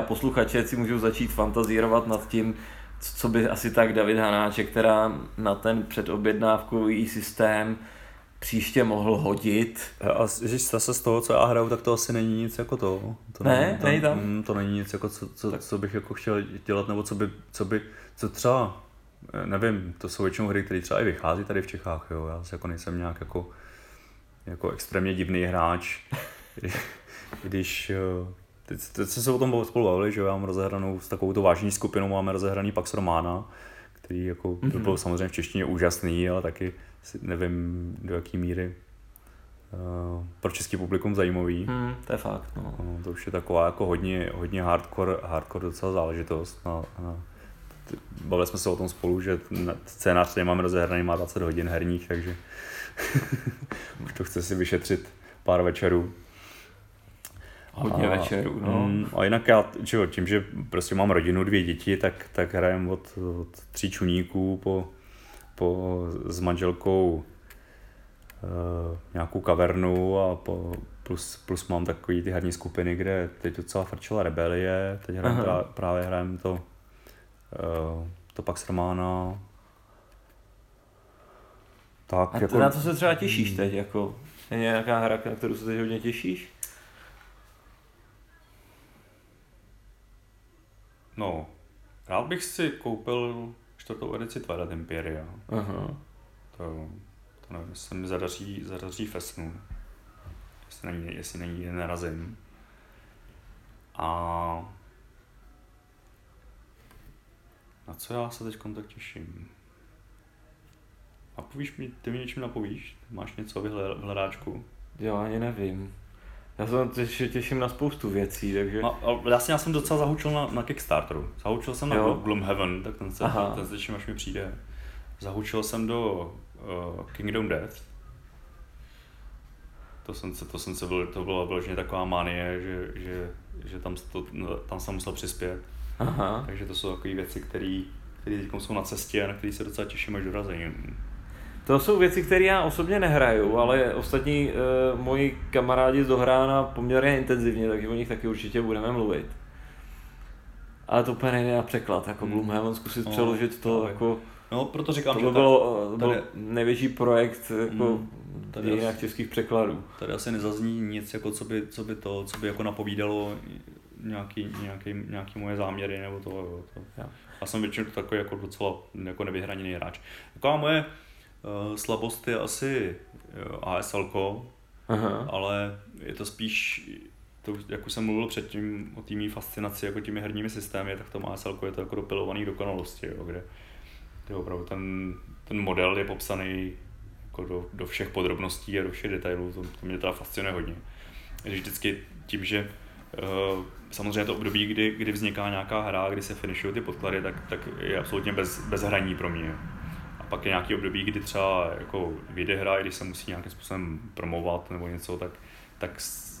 posluchači si můžou začít fantazírovat nad tím, co by asi tak David Hanáček, která na ten předobjednávkový systém příště mohl hodit. A zase z toho, co já hraju, tak to asi není nic jako to. To není nic jako co bych jako chtěl dělat, nebo co třeba, nevím, to jsou většinou hry, které třeba i vychází tady v Čechách, jo. Já jako nejsem nějak jako extrémně divný hráč, když teď jsme se o tom spolu bavili, že jo, já mám rozehranou s takovou vážní skupinou, máme rozehraný Pax Romana, který jako byl samozřejmě v češtině úžasný, ale taky nevím, do jaký míry pro český publikum zajímavý. To je fakt. No. To už je taková jako hodně hardcore docela záležitost. Bavili jsme se o tom spolu, že scénář, který máme rozehraný, má 20 hodin herních, takže už to chce si vyšetřit pár večerů. Hodně večerů, no. A jinak já, tím, že prostě mám rodinu, 2 děti, tak hrajem od 3 čuníků po s manželkou nějakou kavernu a plus mám takový ty herní skupiny, kde teď docela frčela Rebelie, teď právě hrajem to Pax Romana. Tak, a jako, na co se třeba těšíš teď? Jako? Je nějaká hra, na kterou se teď hodně těšíš? No, rád bych si koupil čtvrtou edici Tvarad Imperia. To nevím, jestli se mi zadaří fesnu. Jestli na ní nenarazím. A na co já se teď tak těším? Napovíš mi, ty mi něčím napovíš? Máš něco v hledáčku? Jo, ani nevím. Já se těším na spoustu věcí, takže... No, já jsem docela zahučil na Kickstarteru. Zahučil jsem na Gloomhaven, tak ten se těším, až mi přijde. Zahučil jsem do Kingdom Death. To byla vlastně taková manie, že tam jsem musel přispět. Aha. Takže to jsou takové věci, které jsou na cestě a na které se docela těším, až dorazím. To jsou věci, které já osobně nehraju, ale ostatní moji kamarádi z Dohrána poměrně intenzivně, takže o nich taky určitě budeme mluvit. Ale to úplně nejde na překlad, jako Gloomhaven zkusit přeložit to jako... No, proto říkám, že byl největší projekt jako dějinách českých překladů. Tady asi nezazní nic, jako co by jako napovídalo nějaký moje záměry nebo to. Já jsem většinou takový jako docela jako nevyhraněný hráč. Taková moje slabost je asi ASL-ko, ale je to spíš, to, jak už jsem mluvil předtím o té mý fascinaci jako těmi herními systémy, tak tam ASL-ko je to jako dopilovaný dokonalosti, jo, kde je opravdu ten model je popsaný jako do všech podrobností a do všech detailů, to mě teda fascinuje hodně. Takže vždycky tím, že samozřejmě to období, kdy vzniká nějaká hra, kdy se finishují ty podklady, tak je absolutně bez hraní pro mě. A pak je nějaký období, kdy třeba jako vyjde hra, i když se musí nějakým způsobem promovat nebo něco, tak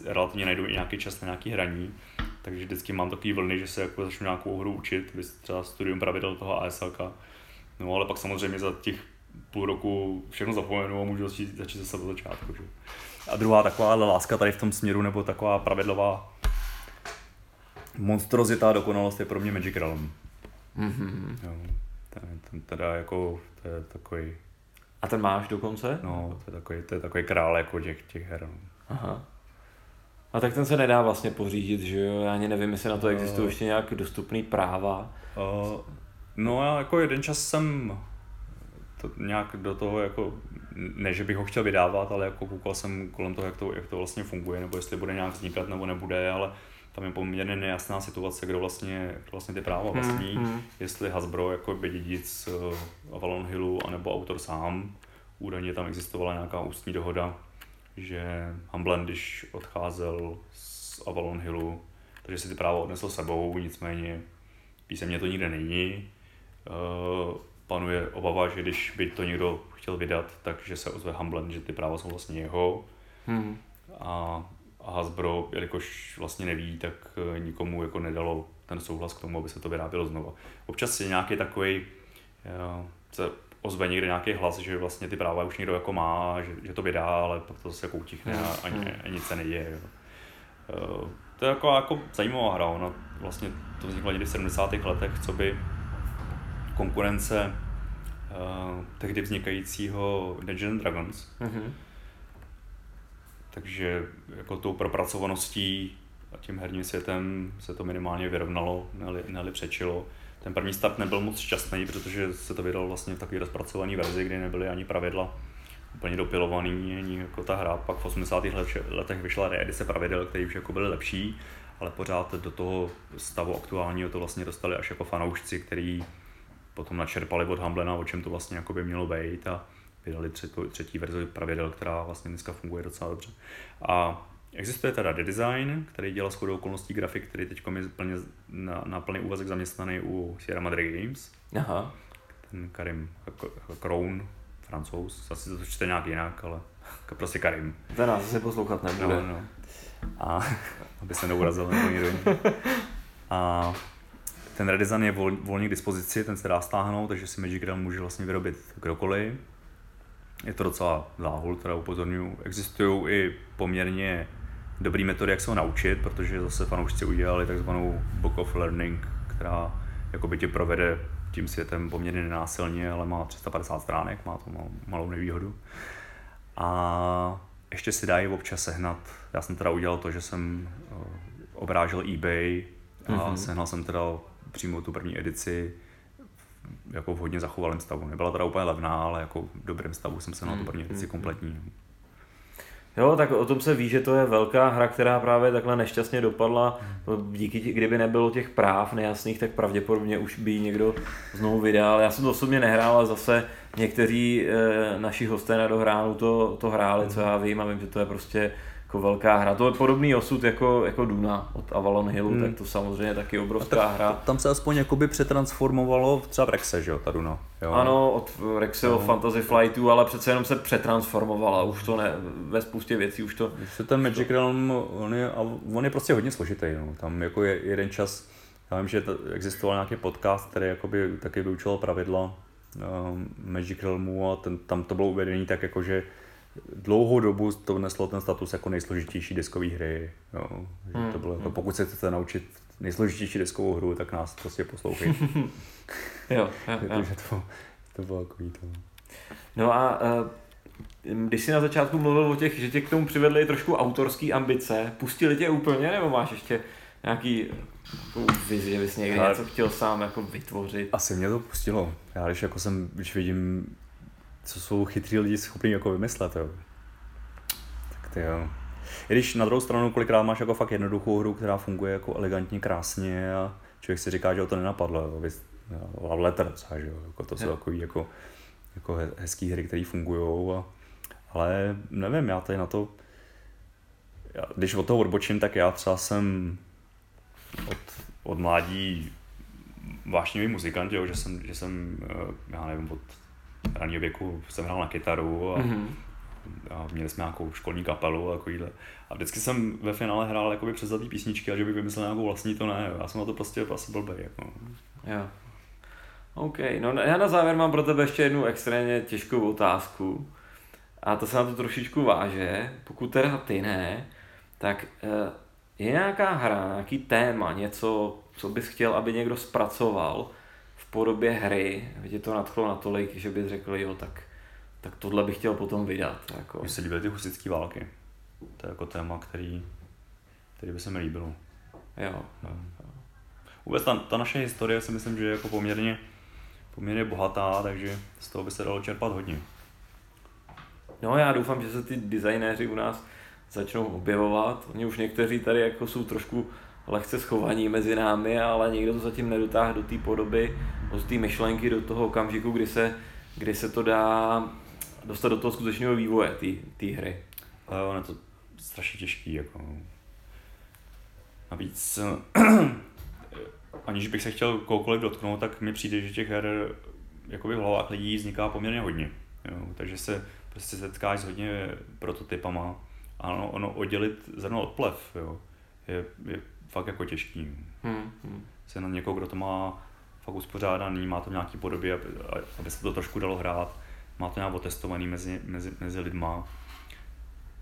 relativně najdu i nějaký čas na nějaký hraní. Takže vždycky mám takový vlny, že se jako začnu nějakou hru učit, třeba studium pravidel toho ASLka. No ale pak samozřejmě za těch půl roku všechno zapomenu a můžu začít zase od začátku. Že? A druhá taková láska tady v tom směru, nebo taková pravidlová monstrozitá dokonalost je pro mě Magic Realm. Mm-hmm. Jo, ten teda jako, to je takový... A ten máš dokonce? No, to je takový král jako těch her. Aha. A tak ten se nedá vlastně pořídit, že jo? Já ani nevím, jestli na to existují ještě nějaké dostupné práva. No já jako jeden čas jsem to nějak do toho jako, ne že bych ho chtěl vydávat, ale jako koukal jsem kolem toho, jak to vlastně funguje, nebo jestli bude nějak vznikat, nebo nebude, ale tam je poměrně nejasná situace, kdo vlastně ty práva vlastní, jestli Hasbro jako by dědic Avalon Hillu, anebo autor sám. Údajně tam existovala nějaká ústní dohoda, že Humblin, když odcházel z Avalon Hillu, takže si ty práva odnesl sebou, nicméně písemně to nikde není. Panuje obava, že když by to někdo chtěl vydat, takže se ozve Humblin, že ty práva jsou vlastně jeho. A Hasbro, jelikož vlastně neví, tak nikomu jako nedalo ten souhlas k tomu, aby se to vyrábělo znova. Občas je nějaký takový, se ozve někde nějaký hlas, že vlastně ty práva už někdo jako má, že to vydá, ale pak to zase jako utichne a nic se neděje. To je jako zajímavá hra, ona vlastně to vzniklo někdy v 70. letech, co by konkurence tehdy vznikajícího Dungeons & Dragons. Mm-hmm. Takže jako tou propracovaností a tím herním světem se to minimálně vyrovnalo, ne-li přečilo. Ten první start nebyl moc šťastný, protože se to vydalo vlastně v takové rozpracované verzi, kdy nebyly ani pravidla úplně dopilovaný, ani jako ta hra. Pak v 80. letech vyšla reedice pravidel, které už jako byly lepší, ale pořád do toho stavu aktuálního to vlastně dostali až jako fanoušci, kteří potom načerpali od Humblina, o čem to vlastně jako by mělo být, a vydali třetí verzi pravidel, která vlastně dneska funguje docela dobře. A existuje teda redesign, který dělá shodou okolností grafik, který teď je na plný úvazek zaměstnaný u Sierra Madre Games. Aha. Ten Karim, Crown, Francouz, asi to čte nějak jinak, ale prostě Karim. Ten nás se poslouchat nebude. No. A aby se neurazil nebo někdo. A ten redesign je volně k dispozici, ten se dá stáhnout, takže si Magic Realm může vlastně vyrobit kdokoliv. Je to docela záhul, teda upozorňuji. Existují i poměrně dobrý metody, jak se ho naučit, protože zase fanoušci udělali takzvanou Book of Learning, která jakoby tě provede tím světem poměrně nenásilně, ale má 350 stránek, má to malou nevýhodu. A ještě si dají občas sehnat. Já jsem teda udělal to, že jsem obrážel eBay a sehnal jsem teda přímo tu první edici jako v hodně zachovalém stavu. Nebyla teda úplně levná, ale jako v dobrém stavu jsem sehnal tu první edici kompletní. Jo, tak o tom se ví, že to je velká hra, která právě takhle nešťastně dopadla. Díky, kdyby nebylo těch práv nejasných, tak pravděpodobně už by někdo znovu vydal. Já jsem to osobně nehrál, ale zase někteří naši hosté na Dohránu to hráli, co já vím, a vím, že to je prostě jako velká hra. To je podobný osud jako Duna od Avalon Hillu, tak to samozřejmě taky obrovská hra. Tam se aspoň jakoby přetransformovalo třeba v Rexe, že jo, ta Duna. Jo. Ano, od Rexe od Fantasy Flightu, ale přece jenom se přetransformovala, už to ne, ve spoustě věcí už to... Ještě ten Magic Realm, on je prostě hodně složitý, no. Tam jako je jeden čas, já vím, že existoval nějaký podcast, který jakoby taky vyučoval pravidla Magic Realmu a tam to bylo uvedené tak jako, že dlouhou dobu to neslo ten status jako nejsložitější deskové hry. Jo. Že to bylo jako, pokud se chcete naučit nejsložitější deskovou hru, tak nás prostě poslouchej. Jo. To bylo jako to. No a když jsi na začátku mluvil o těch, že tě k tomu přivedly trošku autorský ambice, pustili tě úplně, nebo máš ještě nějaký vizi, že bys někdy něco chtěl sám jako vytvořit? Asi mě to pustilo. Já když vidím, co jsou chytří lidi schopní jako vymyslet, jo. Tak to jo. I když na druhou stranu kolikrát máš jako fakt jednoduchou hru, která funguje jako elegantně, krásně a člověk si říká, že o to nenapadlo, jo. Love Letter, že jo. Jako to jsou takový jako hezký hry, které fungujou. Ale nevím, já tady na to... Když od toho odbočím, tak já třeba jsem od mládí vášnivý muzikant, jo, že jsem, já nevím, od raného věku jsem hrál na kytaru a měli jsme nějakou školní kapelu a takovýhle. A vždycky jsem ve finále hrál jakoby převzatý písničky, a že bych vymyslel nějakou vlastní, to ne, já jsem na to prostě asi blbej, jako. Jo. OK, no já na závěr mám pro tebe ještě jednu extrémně těžkou otázku. A to se na to trošičku váže, pokud teda ty ne, tak je nějaká hra, nějaký téma, něco, co bys chtěl, aby někdo zpracoval v podobě hry, aby tě to nadchlo natolik, že bys řekl, jo, tak tohle bych chtěl potom vydat. Jako. Mně se líbily ty husitské války. To je jako téma, který by se mi líbilo. Jo. Vůbec ta naše historie si myslím, že je jako poměrně bohatá, takže z toho by se dalo čerpat hodně. No já doufám, že se ty designéři u nás začnou objevovat. Oni už někteří tady jako jsou trošku lehce schovaní mezi námi, ale někdo to zatím nedotáhl do té podoby, do té myšlenky, do toho okamžiku, kdy se to dá dostat do toho skutečného vývoje, té hry. Ale ono je to strašně těžký, jako. Navíc, aniž bych se chtěl koukoliv dotknout, tak mi přijde, že těch her jakoby v hlavách lidí vzniká poměrně hodně. Jo, takže se prostě setkáš s hodně prototypama. Ano, ono oddělit zrno od plev, jo, je fakt jako těžký. Se na někoho, kdo to má fakt uspořádaný, má to v nějaký podobě, aby se to trošku dalo hrát, má to nějak otestovaný mezi lidma.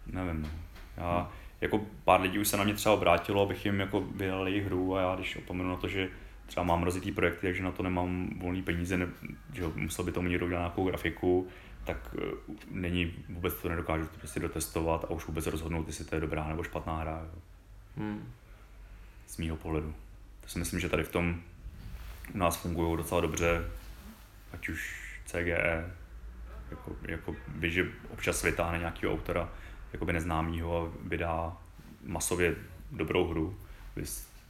Nevím. Já, jako pár lidí už se na mě třeba obrátilo, abych jim jako vydal jejich hru a já když opomenu na to, že třeba mám rozjetý projekty, takže na to nemám volný peníze, že musel by tomu někdo dělat nějakou grafiku, tak není, vůbec to nedokážu to prostě dotestovat a už vůbec rozhodnout, jestli to je dobrá nebo špatná hra. Z mýho pohledu. To si myslím, že tady v tom u nás fungují docela dobře, ať už CGE, jako víš, že občas vytáhne nějakého autora jakoby neznámýho a vydá masově dobrou hru.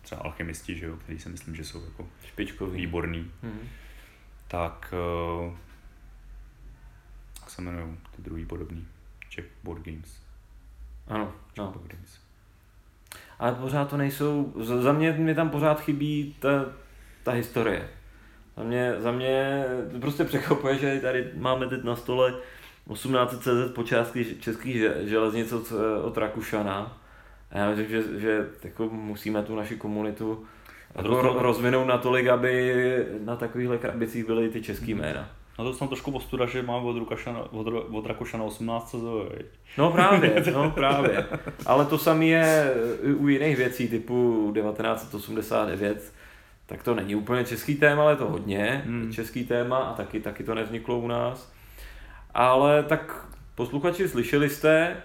Třeba alchemisti, že jo, který si myslím, že jsou jako špičkový, výborný. Tak se jmenují ty druhý podobný. Czech Board Games. Ano. Czech Board Games. Ale pořád to nejsou... Za mě tam pořád chybí ta historie. Za mě prostě překvapuje, že tady máme teď na stole 1800 počátky českých železnic od Rakušana. A já myslím, že jako musíme tu naši komunitu rozvinout natolik, aby na takovýchhle krabicích byly ty český jména. Na to jsem trošku postuda, že máme od Rakušana 18 CZO. No právě. Ale to samé je u jiných věcí typu 1989. Tak to není úplně český téma, ale je to hodně český téma a taky to nevzniklo u nás. Ale tak posluchači, slyšeli jste,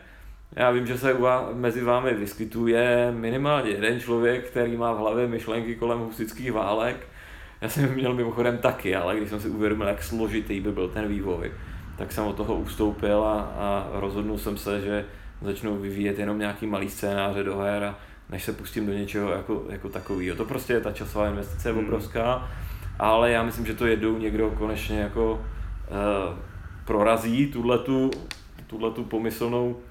já vím, že se mezi vámi vyskytuje minimálně jeden člověk, který má v hlavě myšlenky kolem husitských válek. Já jsem měl mimochodem taky, ale když jsem si uvědomil, jak složitý by byl ten vývoj, tak jsem od toho ustoupil a rozhodnul jsem se, že začnu vyvíjet jenom nějaký malý scénáře do her, a než se pustím do něčeho jako takovýho. To prostě je ta časová investice obrovská, ale já myslím, že to jednou někdo konečně jako prorazí tuhletu pomyslnou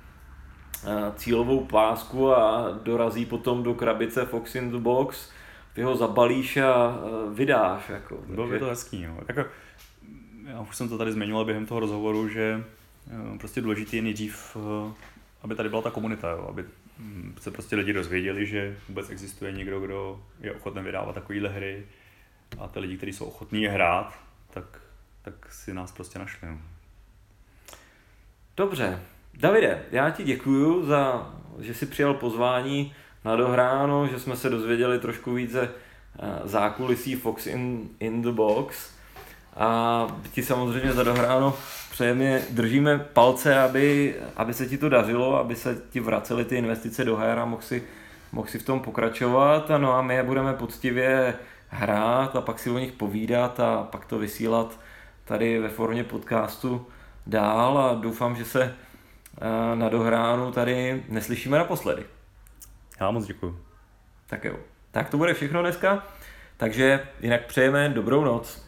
cílovou pásku a dorazí potom do krabice Fox in the Box, ty ho zabalíš a vydáš. Jako. Bylo by to hezký. Jo. Jako, já už jsem to tady zmiňoval během toho rozhovoru, že prostě důležitý je nejdřív, aby tady byla ta komunita, jo, aby se prostě lidi dozvěděli, že vůbec existuje někdo, kdo je ochoten vydávat takovýhle hry a ty lidi, kteří jsou ochotní je hrát, tak si nás prostě našli. Dobře. Davide, já ti děkuju za, že jsi přijal pozvání na Dohráno, že jsme se dozvěděli trošku více zákulisí Fox in the Box a ti samozřejmě za Dohráno přejmě držíme palce, aby se ti to dařilo, aby se ti vracely ty investice do her a mohl si v tom pokračovat. No a my je budeme poctivě hrát a pak si o nich povídat a pak to vysílat tady ve formě podcastu dál a doufám, že se na Dohránu tady neslyšíme naposledy. Já moc děkuju. Tak jo. Tak to bude všechno dneska, takže jinak přejeme dobrou noc.